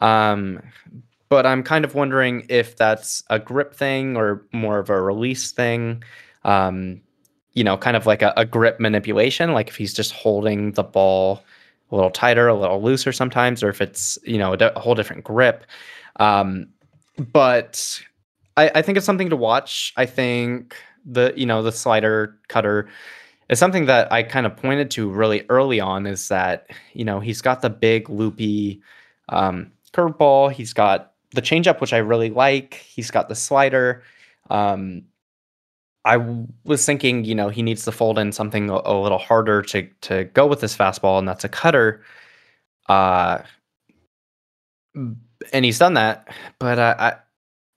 Um, but I'm kind of wondering if that's a grip thing or more of a release thing. Um, you know, kind of like a, a grip manipulation, like if he's just holding the ball a little tighter, a little looser sometimes, or if it's, you know, a, d- a whole different grip. Um, but I, I think it's something to watch. I think the, you know, the slider cutter is something that I kind of pointed to really early on, is that, you know, he's got the big loopy um, curveball. He's got the changeup, which I really like. He's got the slider. Um, I was thinking, you know, he needs to fold in something a, a little harder to, to go with this fastball, and that's a cutter. Uh, and he's done that, but I, I,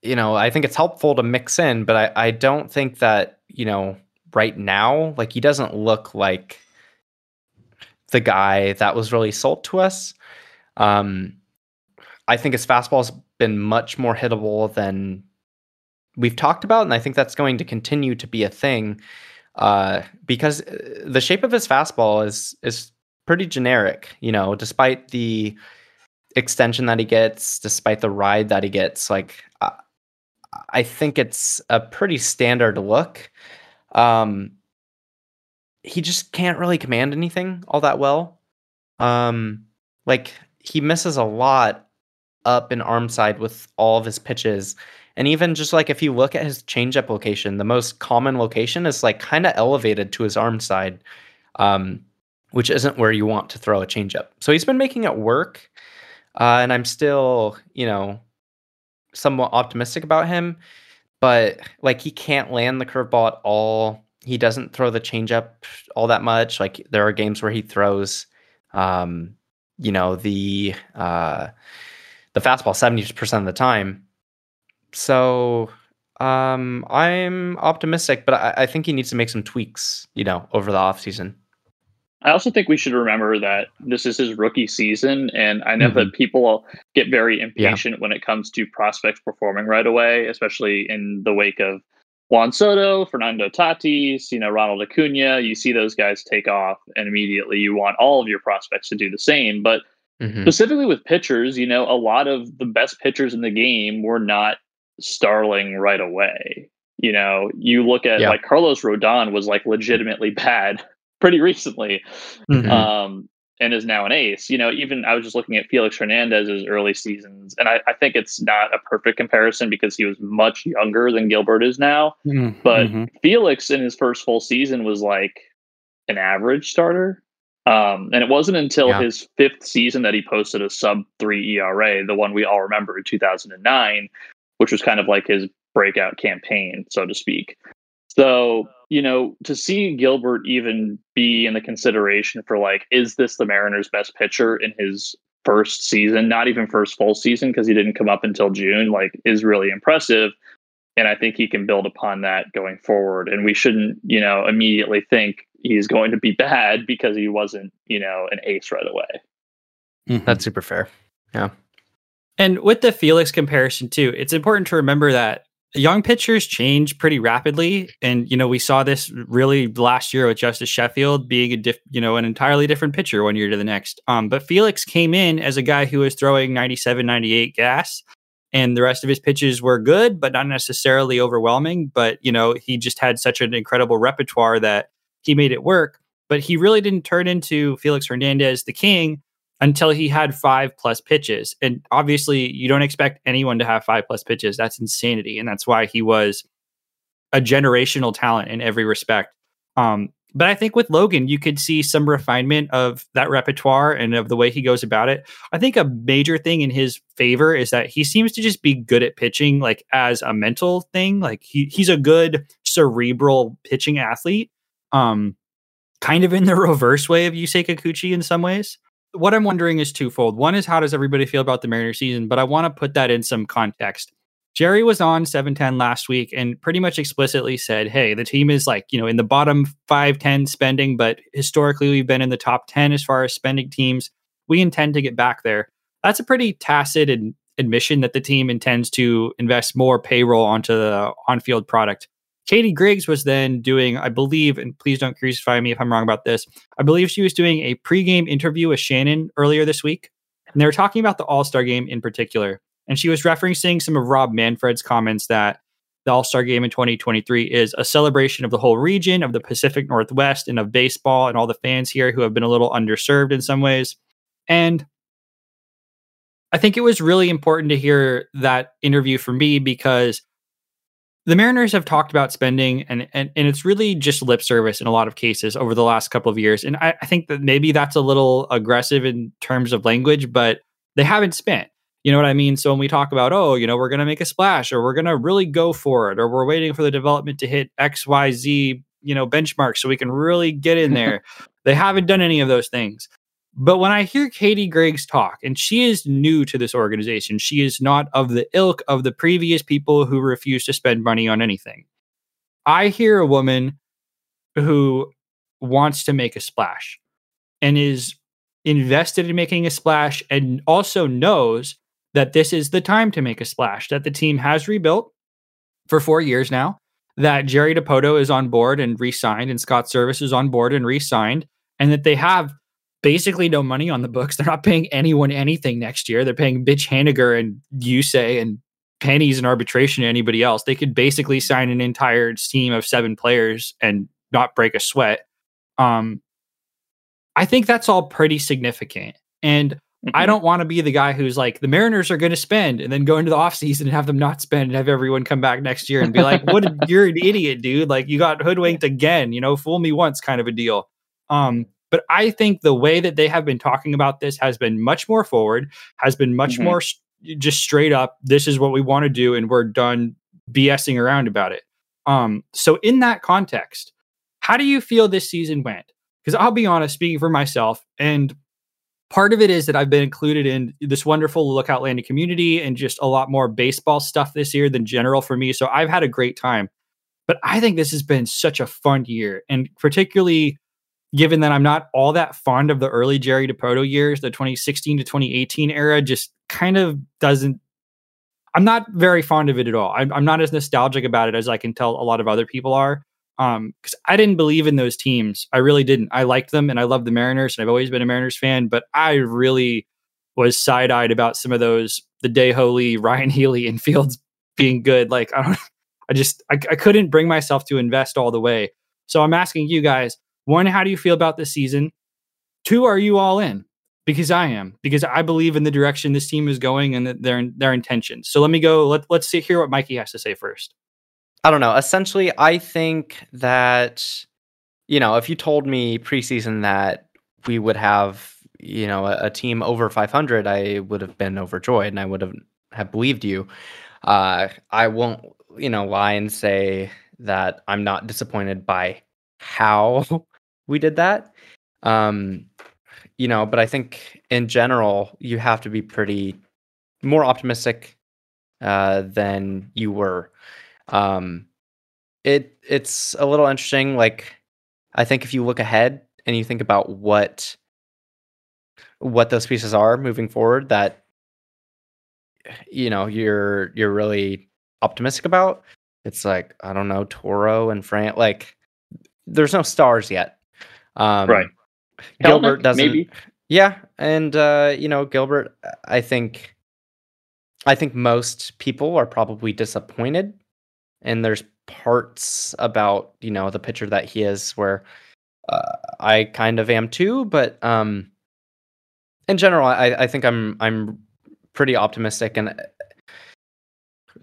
you know, I think it's helpful to mix in, but I, I don't think that, you know, right now, like, he doesn't look like the guy that was really sold to us. Um, I think his fastball's been much more hittable than we've talked about, and I think that's going to continue to be a thing, uh, because the shape of his fastball is is pretty generic, you know, despite the extension that he gets, despite the ride that he gets. Like, uh, I think it's a pretty standard look. Um, he just can't really command anything all that well. Um, like, he misses a lot up and arm side with all of his pitches. And even just like if you look at his changeup location, the most common location is like kind of elevated to his arm side, um, which isn't where you want to throw a changeup. So he's been making it work, uh, and I'm still, you know, somewhat optimistic about him. But like, he can't land the curveball at all. He doesn't throw the changeup all that much. Like, there are games where he throws, um, you know, the uh, the fastball seventy percent of the time. So um, I'm optimistic, but I, I think he needs to make some tweaks, you know, over the offseason. I also think we should remember that this is his rookie season, and I know mm-hmm. that people get very impatient yeah. when it comes to prospects performing right away, especially in the wake of Juan Soto, Fernando Tatis, you know, Ronald Acuna. You see those guys take off, and immediately you want all of your prospects to do the same. But mm-hmm. specifically with pitchers, you know, a lot of the best pitchers in the game were not starling right away. You know, you look at yeah. like Carlos Rodon was like legitimately bad pretty recently, mm-hmm. um, and is now an ace. You know, even I was just looking at Felix Hernandez's early seasons, and I, I think it's not a perfect comparison because he was much younger than Gilbert is now, mm-hmm. but mm-hmm. Felix in his first full season was like an average starter. Um, and it wasn't until yeah. his fifth season that he posted a sub three E R A, the one we all remember in two thousand nine, which was kind of like his breakout campaign, so to speak. So you know, to see Gilbert even be in the consideration for like, is this the Mariners' best pitcher in his first season, not even first full season, because he didn't come up until June, like, is really impressive. And I think he can build upon that going forward. And we shouldn't, you know, immediately think he's going to be bad because he wasn't, you know, an ace right away. Mm-hmm. That's super fair. Yeah. And with the Felix comparison too, it's important to remember that young pitchers change pretty rapidly. And, you know, we saw this really last year with Justice Sheffield being a diff, you know, an entirely different pitcher one year to the next. Um, but Felix came in as a guy who was throwing ninety-seven, ninety-eight gas, and the rest of his pitches were good, but not necessarily overwhelming. But, you know, he just had such an incredible repertoire that he made it work. But he really didn't turn into Felix Hernandez, the king, until he had five plus pitches. And obviously you don't expect anyone to have five plus pitches. That's insanity. And that's why he was a generational talent in every respect. Um, but I think with Logan, you could see some refinement of that repertoire and of the way he goes about it. I think a major thing in his favor is that he seems to just be good at pitching, like as a mental thing. Like he, he's a good cerebral pitching athlete, um, kind of in the reverse way of Yusei Kikuchi in some ways. What I'm wondering is twofold. One is, how does everybody feel about the Mariners season? But I want to put that in some context. Jerry was on seven ten last week and pretty much explicitly said, hey, the team is like, you know, in the bottom five ten spending, but historically we've been in the top ten as far as spending teams. We intend to get back there. That's a pretty tacit ad- admission that the team intends to invest more payroll onto the on-field product. Katie Griggs was then doing, I believe, and please don't crucify me if I'm wrong about this, I believe she was doing a pregame interview with Shannon earlier this week, and they were talking about the All-Star Game in particular. And she was referencing some of Rob Manfred's comments that the All-Star Game in twenty twenty-three is a celebration of the whole region, of the Pacific Northwest, and of baseball, and all the fans here who have been a little underserved in some ways. And I think it was really important to hear that interview for me, because the Mariners have talked about spending, and, and and it's really just lip service in a lot of cases over the last couple of years. And I, I think that maybe that's a little aggressive in terms of language, but they haven't spent. You know what I mean? So when we talk about, oh, you know, we're going to make a splash, or we're going to really go for it, or we're waiting for the development to hit X, Y, Z, you know, benchmarks so we can really get in there. They haven't done any of those things. But when I hear Katie Griggs talk, and she is new to this organization, she is not of the ilk of the previous people who refused to spend money on anything. I hear a woman who wants to make a splash and is invested in making a splash, and also knows that this is the time to make a splash, that the team has rebuilt for four years now, that Jerry DePoto is on board and re-signed, and Scott Service is on board and re-signed, and that they have basically no money on the books. They're not paying anyone anything next year. They're paying Mitch Haniger and Yusei and pennies in arbitration to anybody else. They could basically sign an entire team of seven players and not break a sweat. Um, I think that's all pretty significant. And mm-hmm. I don't want to be the guy who's like, the Mariners are going to spend, and then go into the offseason and have them not spend and have everyone come back next year and be like, what? A, you're an idiot, dude. Like, you got hoodwinked again, you know, fool me once kind of a deal. Um, But I think the way that they have been talking about this has been much more forward, has been much mm-hmm. more st- just straight up. This is what we want to do, and we're done BSing around about it. Um, so in that context, how do you feel this season went? Because I'll be honest, speaking for myself, and part of it is that I've been included in this wonderful Lookout Landing community and just a lot more baseball stuff this year than general for me. So I've had a great time. But I think this has been such a fun year, and particularly given that I'm not all that fond of the early Jerry DePoto years, the twenty sixteen to twenty eighteen era just kind of doesn't, I'm not very fond of it at all. I'm, I'm not as nostalgic about it as I can tell a lot of other people are. Um, because I didn't believe in those teams. I really didn't. I liked them, and I loved the Mariners, and I've always been a Mariners fan, but I really was side-eyed about some of those, the Day-Holy, Ryan Healy, and Fields being good. Like, I don't, I just, I, I couldn't bring myself to invest all the way. So I'm asking you guys, one, how do you feel about this season? Two, are you all in? Because I am, because I believe in the direction this team is going and their their intentions. So let me go. Let, let's see, hear what Mikey has to say first. I don't know. Essentially, I think that, you know, if you told me preseason that we would have, you know, a, a team over five hundred, I would have been overjoyed, and I would have, have believed you. Uh, I won't, you know, lie and say that I'm not disappointed by how we did that. Um, you know, but I think in general, you have to be pretty more optimistic uh, than you were. Um, it it's a little interesting. Like, I think if you look ahead and you think about what what those pieces are moving forward, that you know you're you're really optimistic about. It's like, I don't know, Toro and Fran. Like, there's no stars yet. Um, right. Gilbert Kelenic, doesn't. Maybe. Yeah, and uh, you know, Gilbert. I think. I think most people are probably disappointed, and there's parts about you know the pitcher that he is where uh, I kind of am too. But um, in general, I, I think I'm I'm pretty optimistic, and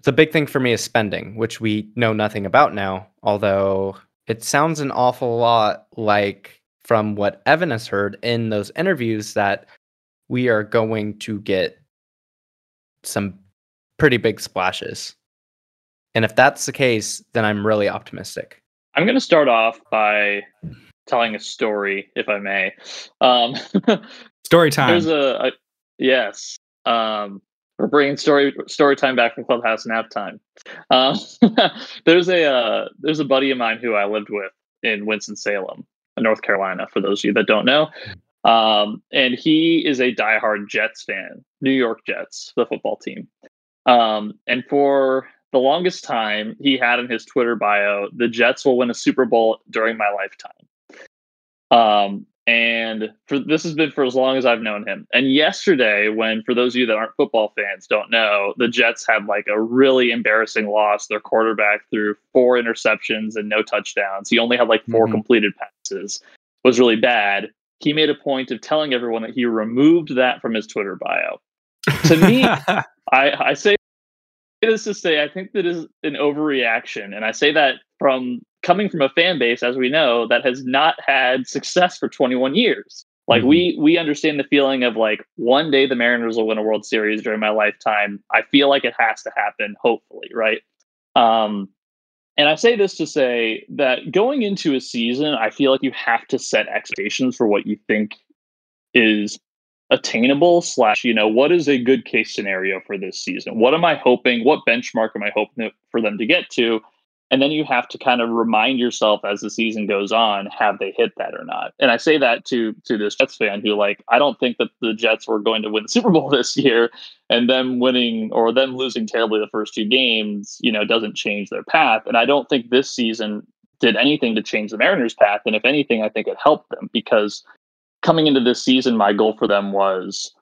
the big thing for me is spending, which we know nothing about now. Although it sounds an awful lot like, from what Evan has heard in those interviews, that we are going to get some pretty big splashes. And if that's the case, then I'm really optimistic. I'm going to start off by telling a story, if I may. Um, story time. There's a, a yes. Um, we're bringing story story time back from Clubhouse Nap Time. Um, there's a uh, there's a buddy of mine who I lived with in Winston-Salem, North Carolina, for those of you that don't know. Um, and he is a diehard Jets fan, New York Jets, the football team. Um, and for the longest time, he had in his Twitter bio, "The Jets will win a Super Bowl during my lifetime." Um, and for this has been for as long as I've known him. And yesterday, when, for those of you that aren't football fans, don't know, the Jets had like a really embarrassing loss. Their quarterback threw four interceptions and no touchdowns. He only had like four mm-hmm. completed passes. It was really bad. He made a point of telling everyone that he removed that from his Twitter bio. To me, I, I say this to say I think that is an overreaction. And I say that from coming from a fan base, as we know, that has not had success for twenty-one years. Like, we we understand the feeling of like, one day the Mariners will win a World Series during my lifetime. I feel like it has to happen, hopefully, right? Um, and I say this to say that going into a season, I feel like you have to set expectations for what you think is attainable slash, you know, what is a good case scenario for this season? What am I hoping? What benchmark am I hoping for them to get to? And then you have to kind of remind yourself as the season goes on, have they hit that or not? And I say that to to this Jets fan who, like, I don't think that the Jets were going to win the Super Bowl this year, and them winning or them losing terribly the first two games, you know, doesn't change their path. And I don't think this season did anything to change the Mariners' path. And if anything, I think it helped them, because coming into this season, my goal for them was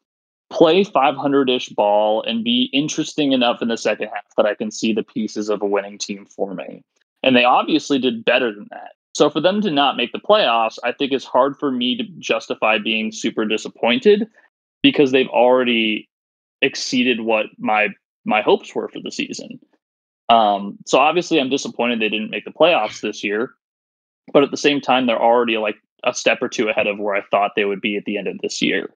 play five hundred-ish ball and be interesting enough in the second half that I can see the pieces of a winning team forming. And they obviously did better than that. So for them to not make the playoffs, I think it's hard for me to justify being super disappointed, because they've already exceeded what my my hopes were for the season. Um, so obviously I'm disappointed they didn't make the playoffs this year. But at the same time, they're already like a step or two ahead of where I thought they would be at the end of this year.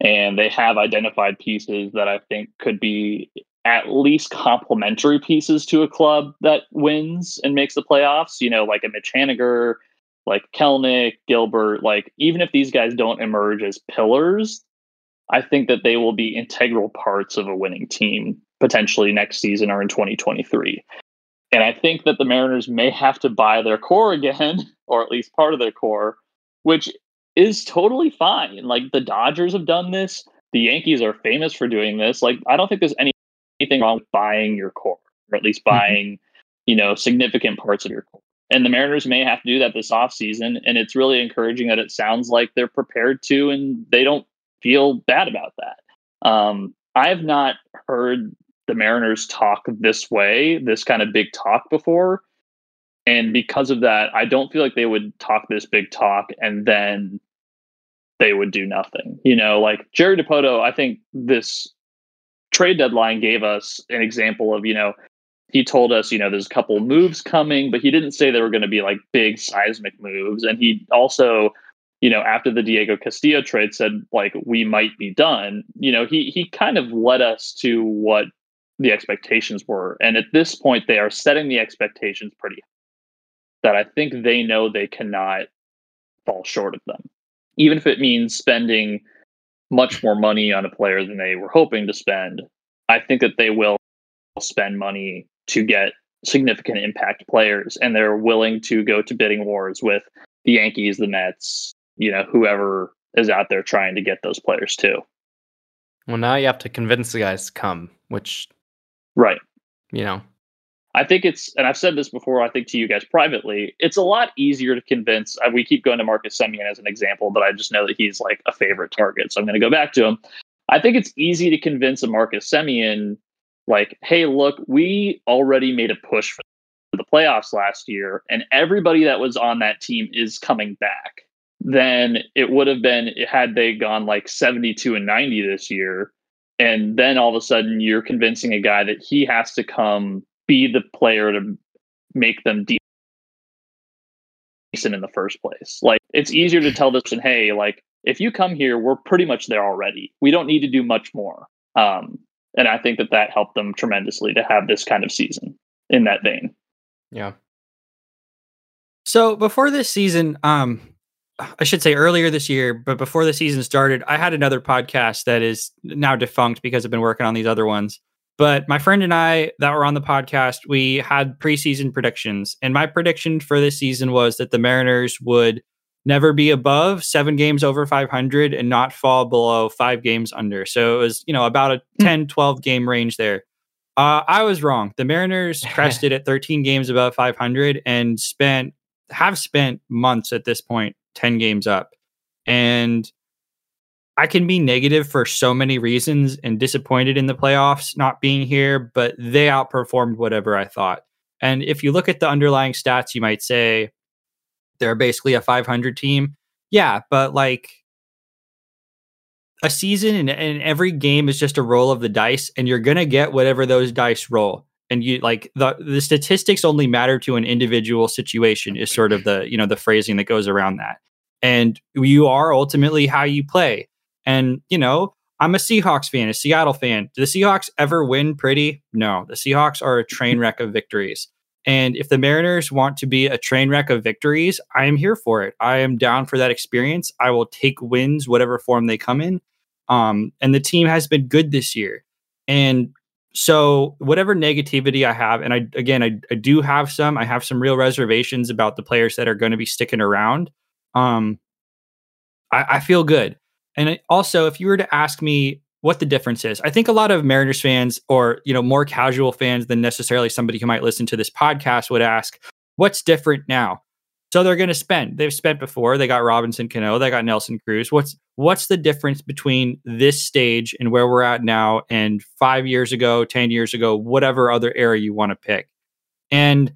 And they have identified pieces that I think could be at least complementary pieces to a club that wins and makes the playoffs, you know, like a Mitch Haniger, like Kelenic, Gilbert. Like, even if these guys don't emerge as pillars, I think that they will be integral parts of a winning team potentially next season or in twenty twenty-three. And I think that the Mariners may have to buy their core again, or at least part of their core, which is totally fine. Like, the Dodgers have done this. The Yankees are famous for doing this. Like, I don't think there's any, anything wrong with buying your core, or at least buying, mm-hmm. you know, significant parts of your core. And the Mariners may have to do that this offseason. And it's really encouraging that it sounds like they're prepared to, and they don't feel bad about that. Um, I have not heard the Mariners talk this way, this kind of big talk before. And because of that, I don't feel like they would talk this big talk and then they would do nothing. You know, like Jerry DePoto, I think this trade deadline gave us an example of, you know, he told us, you know, there's a couple of moves coming, but he didn't say they were going to be like big seismic moves. And he also, you know, after the Diego Castillo trade said, like, we might be done. You know, he he kind of led us to what the expectations were. And at this point, they are setting the expectations pretty high, that I think they know they cannot fall short of them, even if it means spending much more money on a player than they were hoping to spend. I think that they will spend money to get significant impact players, and they're willing to go to bidding wars with the Yankees, the Mets, you know, whoever is out there trying to get those players too. Well, now you have to convince the guys to come, which, right. You know, I think it's, and I've said this before, I think to you guys privately, it's a lot easier to convince. We keep going to Marcus Semien as an example, but I just know that he's like a favorite target, so I'm going to go back to him. I think it's easy to convince a Marcus Semien, like, hey, look, we already made a push for the playoffs last year, and everybody that was on that team is coming back. Then it would have been, had they gone like seventy-two and ninety this year, and then all of a sudden you're convincing a guy that he has to come be the player to make them decent in the first place. Like, it's easier to tell this person, hey, like, if you come here, we're pretty much there already. We don't need to do much more. Um, and I think that that helped them tremendously to have this kind of season in that vein. Yeah. So before this season, um, I should say earlier this year, but before the season started, I had another podcast that is now defunct because I've been working on these other ones. But my friend and I that were on the podcast, we had preseason predictions. And my prediction for this season was that the Mariners would never be above seven games over five hundred and not fall below five games under. So it was, you know, about a ten, twelve game range there. Uh, I was wrong. The Mariners crested at thirteen games above five hundred and spent, have spent months at this point, ten games up. And I can be negative for so many reasons and disappointed in the playoffs not being here, but they outperformed whatever I thought. And if you look at the underlying stats, you might say they're basically a five hundred team. Yeah, but like a season and, and every game is just a roll of the dice, and you're going to get whatever those dice roll. And you like the the statistics only matter to an individual situation is sort of the, you know, the phrasing that goes around that. And you are ultimately how you play. And, you know, I'm a Seahawks fan, a Seattle fan. Do the Seahawks ever win pretty? No, the Seahawks are a train wreck of victories. And if the Mariners want to be a train wreck of victories, I am here for it. I am down for that experience. I will take wins, whatever form they come in. Um, and the team has been good this year. And so whatever negativity I have, and I again, I, I do have some, I have some real reservations about the players that are going to be sticking around. Um, I, I feel good. And I, also, if you were to ask me what the difference is, I think a lot of Mariners fans, or, you know, more casual fans than necessarily somebody who might listen to this podcast, would ask, what's different now? So they're going to spend. They've spent before. They got Robinson Cano. They got Nelson Cruz. What's what's the difference between this stage and where we're at now and five years ago, ten years ago, whatever other era you want to pick? And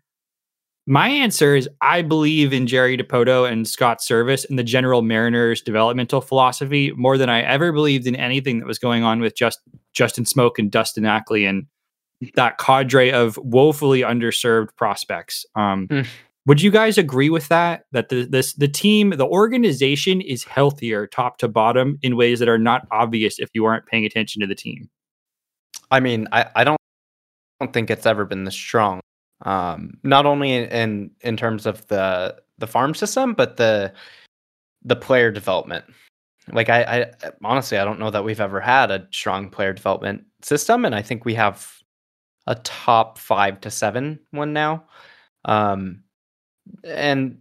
my answer is I believe in Jerry DePoto and Scott Service and the general Mariners developmental philosophy more than I ever believed in anything that was going on with just Justin Smoke and Dustin Ackley and that cadre of woefully underserved prospects. Um, mm. Would you guys agree with that? That the this the team, the organization is healthier top to bottom in ways that are not obvious if you aren't paying attention to the team? I mean, I, I don't I don't think it's ever been this strong. Um, not only in, in in terms of the the farm system, but the the player development. Like I, I honestly, I don't know that we've ever had a strong player development system, and I think we have a top five to seven one now. Um, and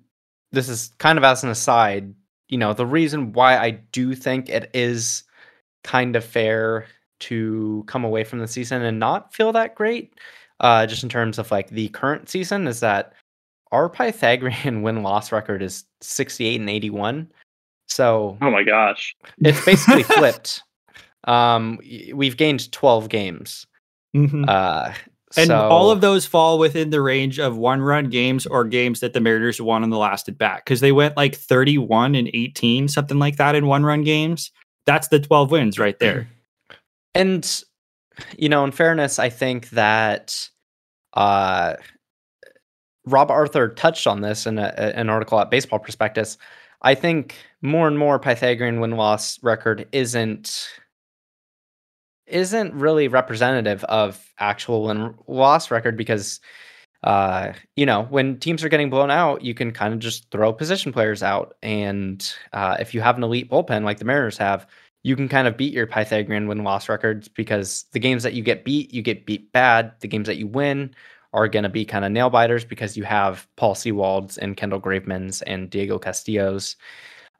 this is kind of as an aside, you know, the reason why I do think it is kind of fair to come away from the season and not feel that great. Uh, just in terms of like the current season, is that our Pythagorean win-loss record is sixty-eight and eighty-one. So, oh my gosh, it's basically flipped. Um, we've gained twelve games, mm-hmm. uh, and so, all of those fall within the range of one-run games or games that the Mariners won on the last at bat because they went like thirty-one and eighteen, something like that, in one-run games. That's the twelve wins right there, and. You know, in fairness, I think that uh, Rob Arthur touched on this in a, a, an article at Baseball Prospectus. I think more and more Pythagorean win-loss record isn't isn't really representative of actual win-loss record because, uh, you know, when teams are getting blown out, you can kind of just throw position players out. And uh, if you have an elite bullpen like the Mariners have, you can kind of beat your Pythagorean win-loss records because the games that you get beat, you get beat bad. The games that you win are going to be kind of nail-biters because you have Paul Sewalds and Kendall Gravemans and Diego Castillos.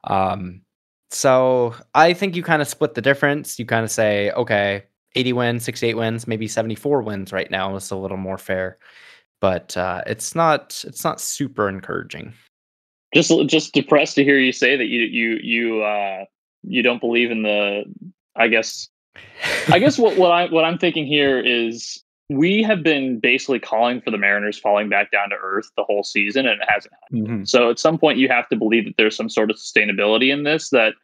Um, so I think you kind of split the difference. You kind of say, okay, eighty wins, sixty-eight wins, maybe seventy-four wins right now is a little more fair. But uh, it's not it's not super encouraging. Just just depressed to hear you say that you you you uh, you don't believe in the. I guess I guess what what I what I'm thinking here is. We have been basically calling for the Mariners falling back down to earth the whole season, and it hasn't happened. Mm-hmm. So at some point, you have to believe that there's some sort of sustainability in this that,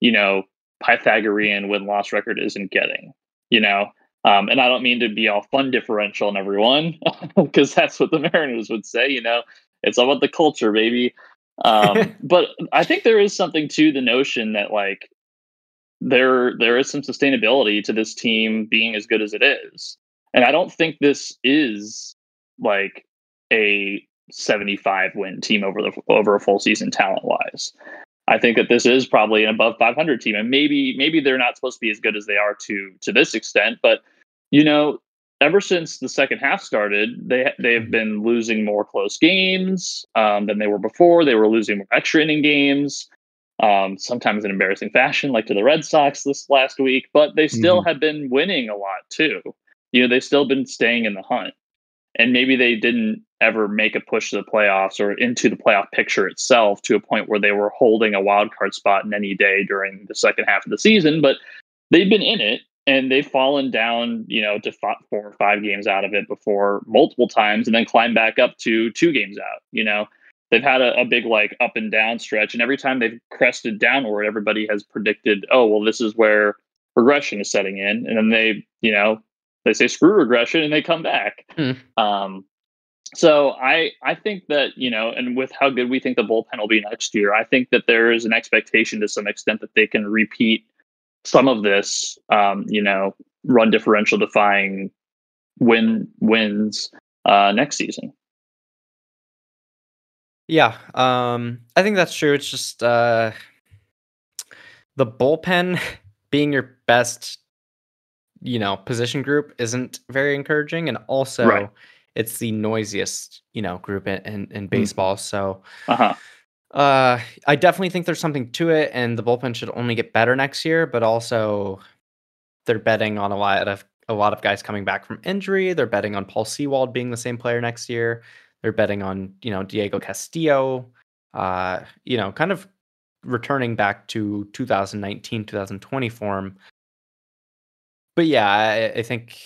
you know, Pythagorean win-loss record isn't getting, you know? Um, and I don't mean to be all fun differential on everyone, because that's what the Mariners would say, you know? It's all about the culture, baby. Um, but I think there is something to the notion that, like, there there is some sustainability to this team being as good as it is. And I don't think this is like a seventy-five win team over the over a full season talent wise. I think that this is probably an above five hundred team, and maybe maybe they're not supposed to be as good as they are to to this extent. But you know, ever since the second half started, they they have been losing more close games um, than they were before. They were losing more extra inning games, um, sometimes in embarrassing fashion, like to the Red Sox this last week. But they still mm-hmm. have been winning a lot too. You know, they've still been staying in the hunt, and maybe they didn't ever make a push to the playoffs or into the playoff picture itself to a point where they were holding a wild card spot in any day during the second half of the season, but they've been in it and they've fallen down, you know, to four or five games out of it before multiple times and then climbed back up to two games out. You know, they've had a, a big like up and down stretch, and every time they've crested downward, everybody has predicted, oh, well, this is where regression is setting in. And then they, you know, they say screw regression and they come back. Mm. Um, so I I think that, you know, and with how good we think the bullpen will be next year, I think that there is an expectation to some extent that they can repeat some of this, um, you know, run differential defying win wins uh, next season. Yeah, um, I think that's true. It's just uh, the bullpen being your best, you know, position group isn't very encouraging, and also right. It's the noisiest, you know, group in, in, in baseball. Mm. So uh-huh. uh, I definitely think there's something to it, and the bullpen should only get better next year, but also they're betting on a lot of a lot of guys coming back from injury. They're betting on Paul Sewald being the same player next year. They're betting on, you know, Diego Castillo, uh, you know, kind of returning back to two thousand nineteen, two thousand twenty form. But yeah, I, I think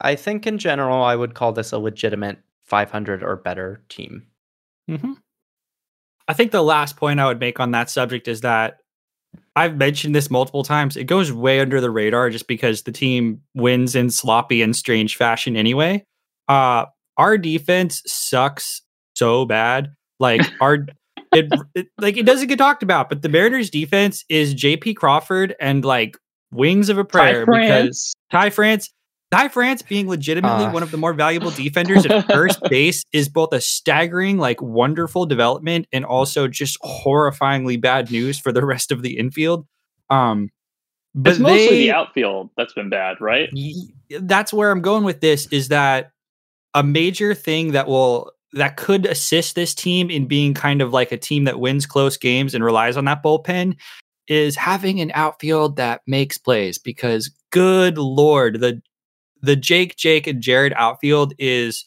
I think in general, I would call this a legitimate five hundred or better team. Mm-hmm. I think the last point I would make on that subject is that I've mentioned this multiple times. It goes way under the radar just because the team wins in sloppy and strange fashion anyway. Uh, our defense sucks so bad. Like our it, it like it doesn't get talked about, but the Mariners defense is J P Crawford and like wings of a prayer. Ty because Ty France, Ty France being legitimately uh. one of the more valuable defenders at first base is both a staggering, like wonderful development and also just horrifyingly bad news for the rest of the infield. Um, but it's mostly they, the outfield that's been bad, right? That's where I'm going with this is that a major thing that will, that could assist this team in being kind of like a team that wins close games and relies on that bullpen is having an outfield that makes plays, because good Lord, the the Jake, Jake and Jared outfield is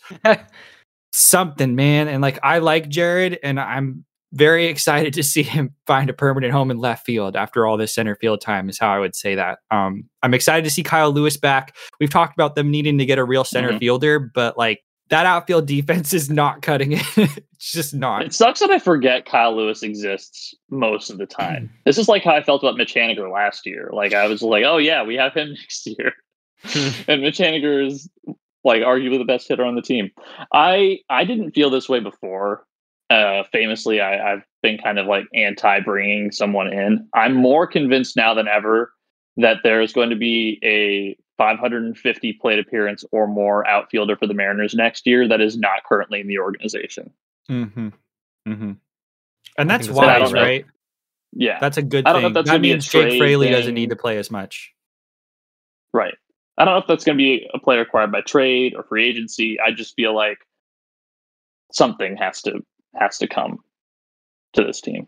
something, man. And like, I like Jared, and I'm very excited to see him find a permanent home in left field after all this center field time is how I would say that. Um, I'm excited to see Kyle Lewis back. We've talked about them needing to get a real center mm-hmm. fielder, but like that outfield defense is not cutting it. It's just not. It sucks that I forget Kyle Lewis exists most of the time. Mm. This is like how I felt about Mitch Haniger last year. Like I was like, oh yeah, we have him next year. And Mitch Haniger is like arguably the best hitter on the team. I I didn't feel this way before. Uh, famously, I, I've been kind of like anti bringing someone in. I'm more convinced now than ever that there is going to be a five hundred fifty plate appearance or more outfielder for the Mariners next year that is not currently in the organization. Mm-hmm. Mm-hmm. And that's wise, right? Know. Yeah. That's a good I don't thing. Know if that's that means Jake Fraley thing. Doesn't need to play as much. Right. I don't know if that's going to be a player acquired by trade or free agency. I just feel like something has to has to come to this team.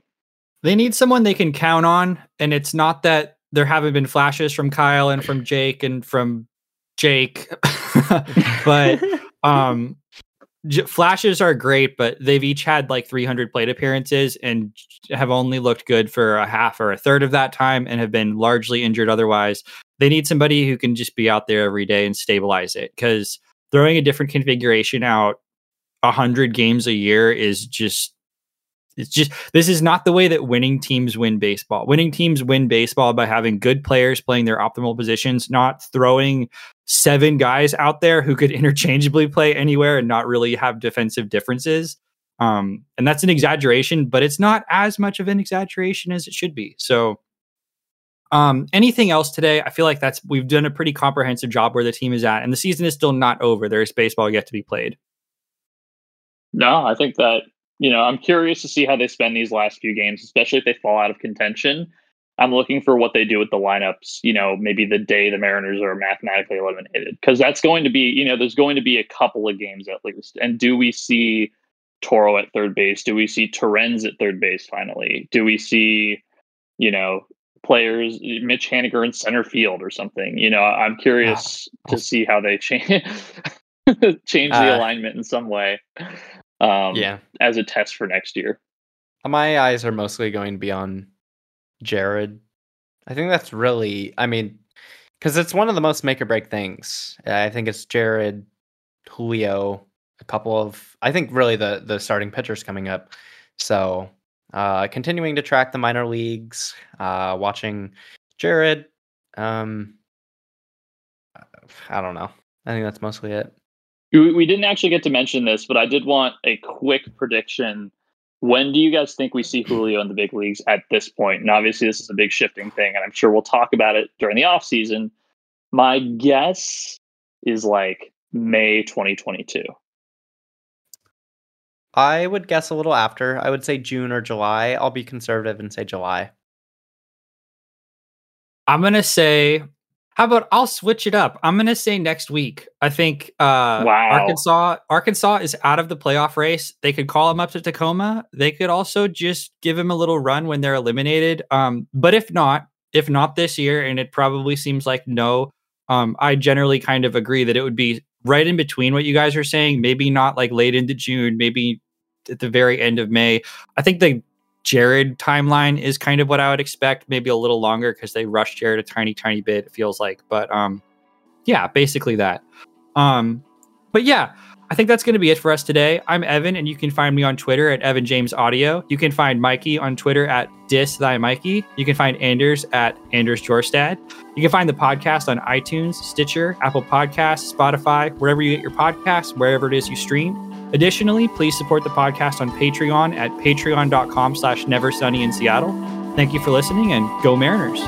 They need someone they can count on, and it's not that there haven't been flashes from Kyle and from Jake and from Jake, but um, j- flashes are great, but they've each had like three hundred plate appearances and have only looked good for a half or a third of that time and have been largely injured otherwise. They need somebody who can just be out there every day and stabilize it, because throwing a different configuration out one hundred games a year is just... It's just, this is not the way that winning teams win baseball. Winning teams win baseball by having good players playing their optimal positions, not throwing seven guys out there who could interchangeably play anywhere and not really have defensive differences. Um, and that's an exaggeration, but it's not as much of an exaggeration as it should be. So um, anything else today? I feel like that's, we've done a pretty comprehensive job where the team is at, and the season is still not over. There is baseball yet to be played. No, I think that, you know, I'm curious to see how they spend these last few games, especially if they fall out of contention. I'm looking for what they do with the lineups, you know, maybe the day the Mariners are mathematically eliminated, because that's going to be, you know, there's going to be a couple of games at least. And do we see Toro at third base? Do we see Torrens at third base finally? Do we see, you know, players, Mitch Haniger in center field or something? You know, I'm curious uh, to see how they change, change the uh, alignment in some way. Um, yeah, as a test for next year. My eyes are mostly going to be on Jarred. I think that's really, I mean, because it's one of the most make or break things. I think it's Jarred, Julio, a couple of, I think really the, the starting pitchers coming up. So uh, continuing to track the minor leagues, uh, watching Jarred. Um, I don't know. I think that's mostly it. We didn't actually get to mention this, but I did want a quick prediction. When do you guys think we see Julio in the big leagues at this point? And obviously this is a big shifting thing, and I'm sure we'll talk about it during the offseason. My guess is like May twenty twenty-two. I would guess a little after. I would say June or July. I'll be conservative and say July. I'm going to say... How about I'll switch it up? I'm going to say next week. I think uh, wow. Arkansas Arkansas is out of the playoff race. They could call him up to Tacoma. They could also just give him a little run when they're eliminated. Um, but if not, if not this year, and it probably seems like no, um, I generally kind of agree that it would be right in between what you guys are saying. Maybe not like late into June, maybe at the very end of May. I think the Jarred timeline is kind of what I would expect, maybe a little longer because they rushed Jarred a tiny, tiny bit, it feels like. But um, yeah, basically that. Um, but yeah, I think that's going to be it for us today. I'm Evan, and you can find me on Twitter at Evan James Audio. You can find Mikey on Twitter at Dis Thy Mikey. You can find Anders at Anders Jorstad. You can find the podcast on iTunes, Stitcher, Apple Podcasts, Spotify, wherever you get your podcasts, wherever it is you stream. Additionally, please support the podcast on Patreon at patreon dot com slash never sunny in Seattle. Thank you for listening, and go Mariners.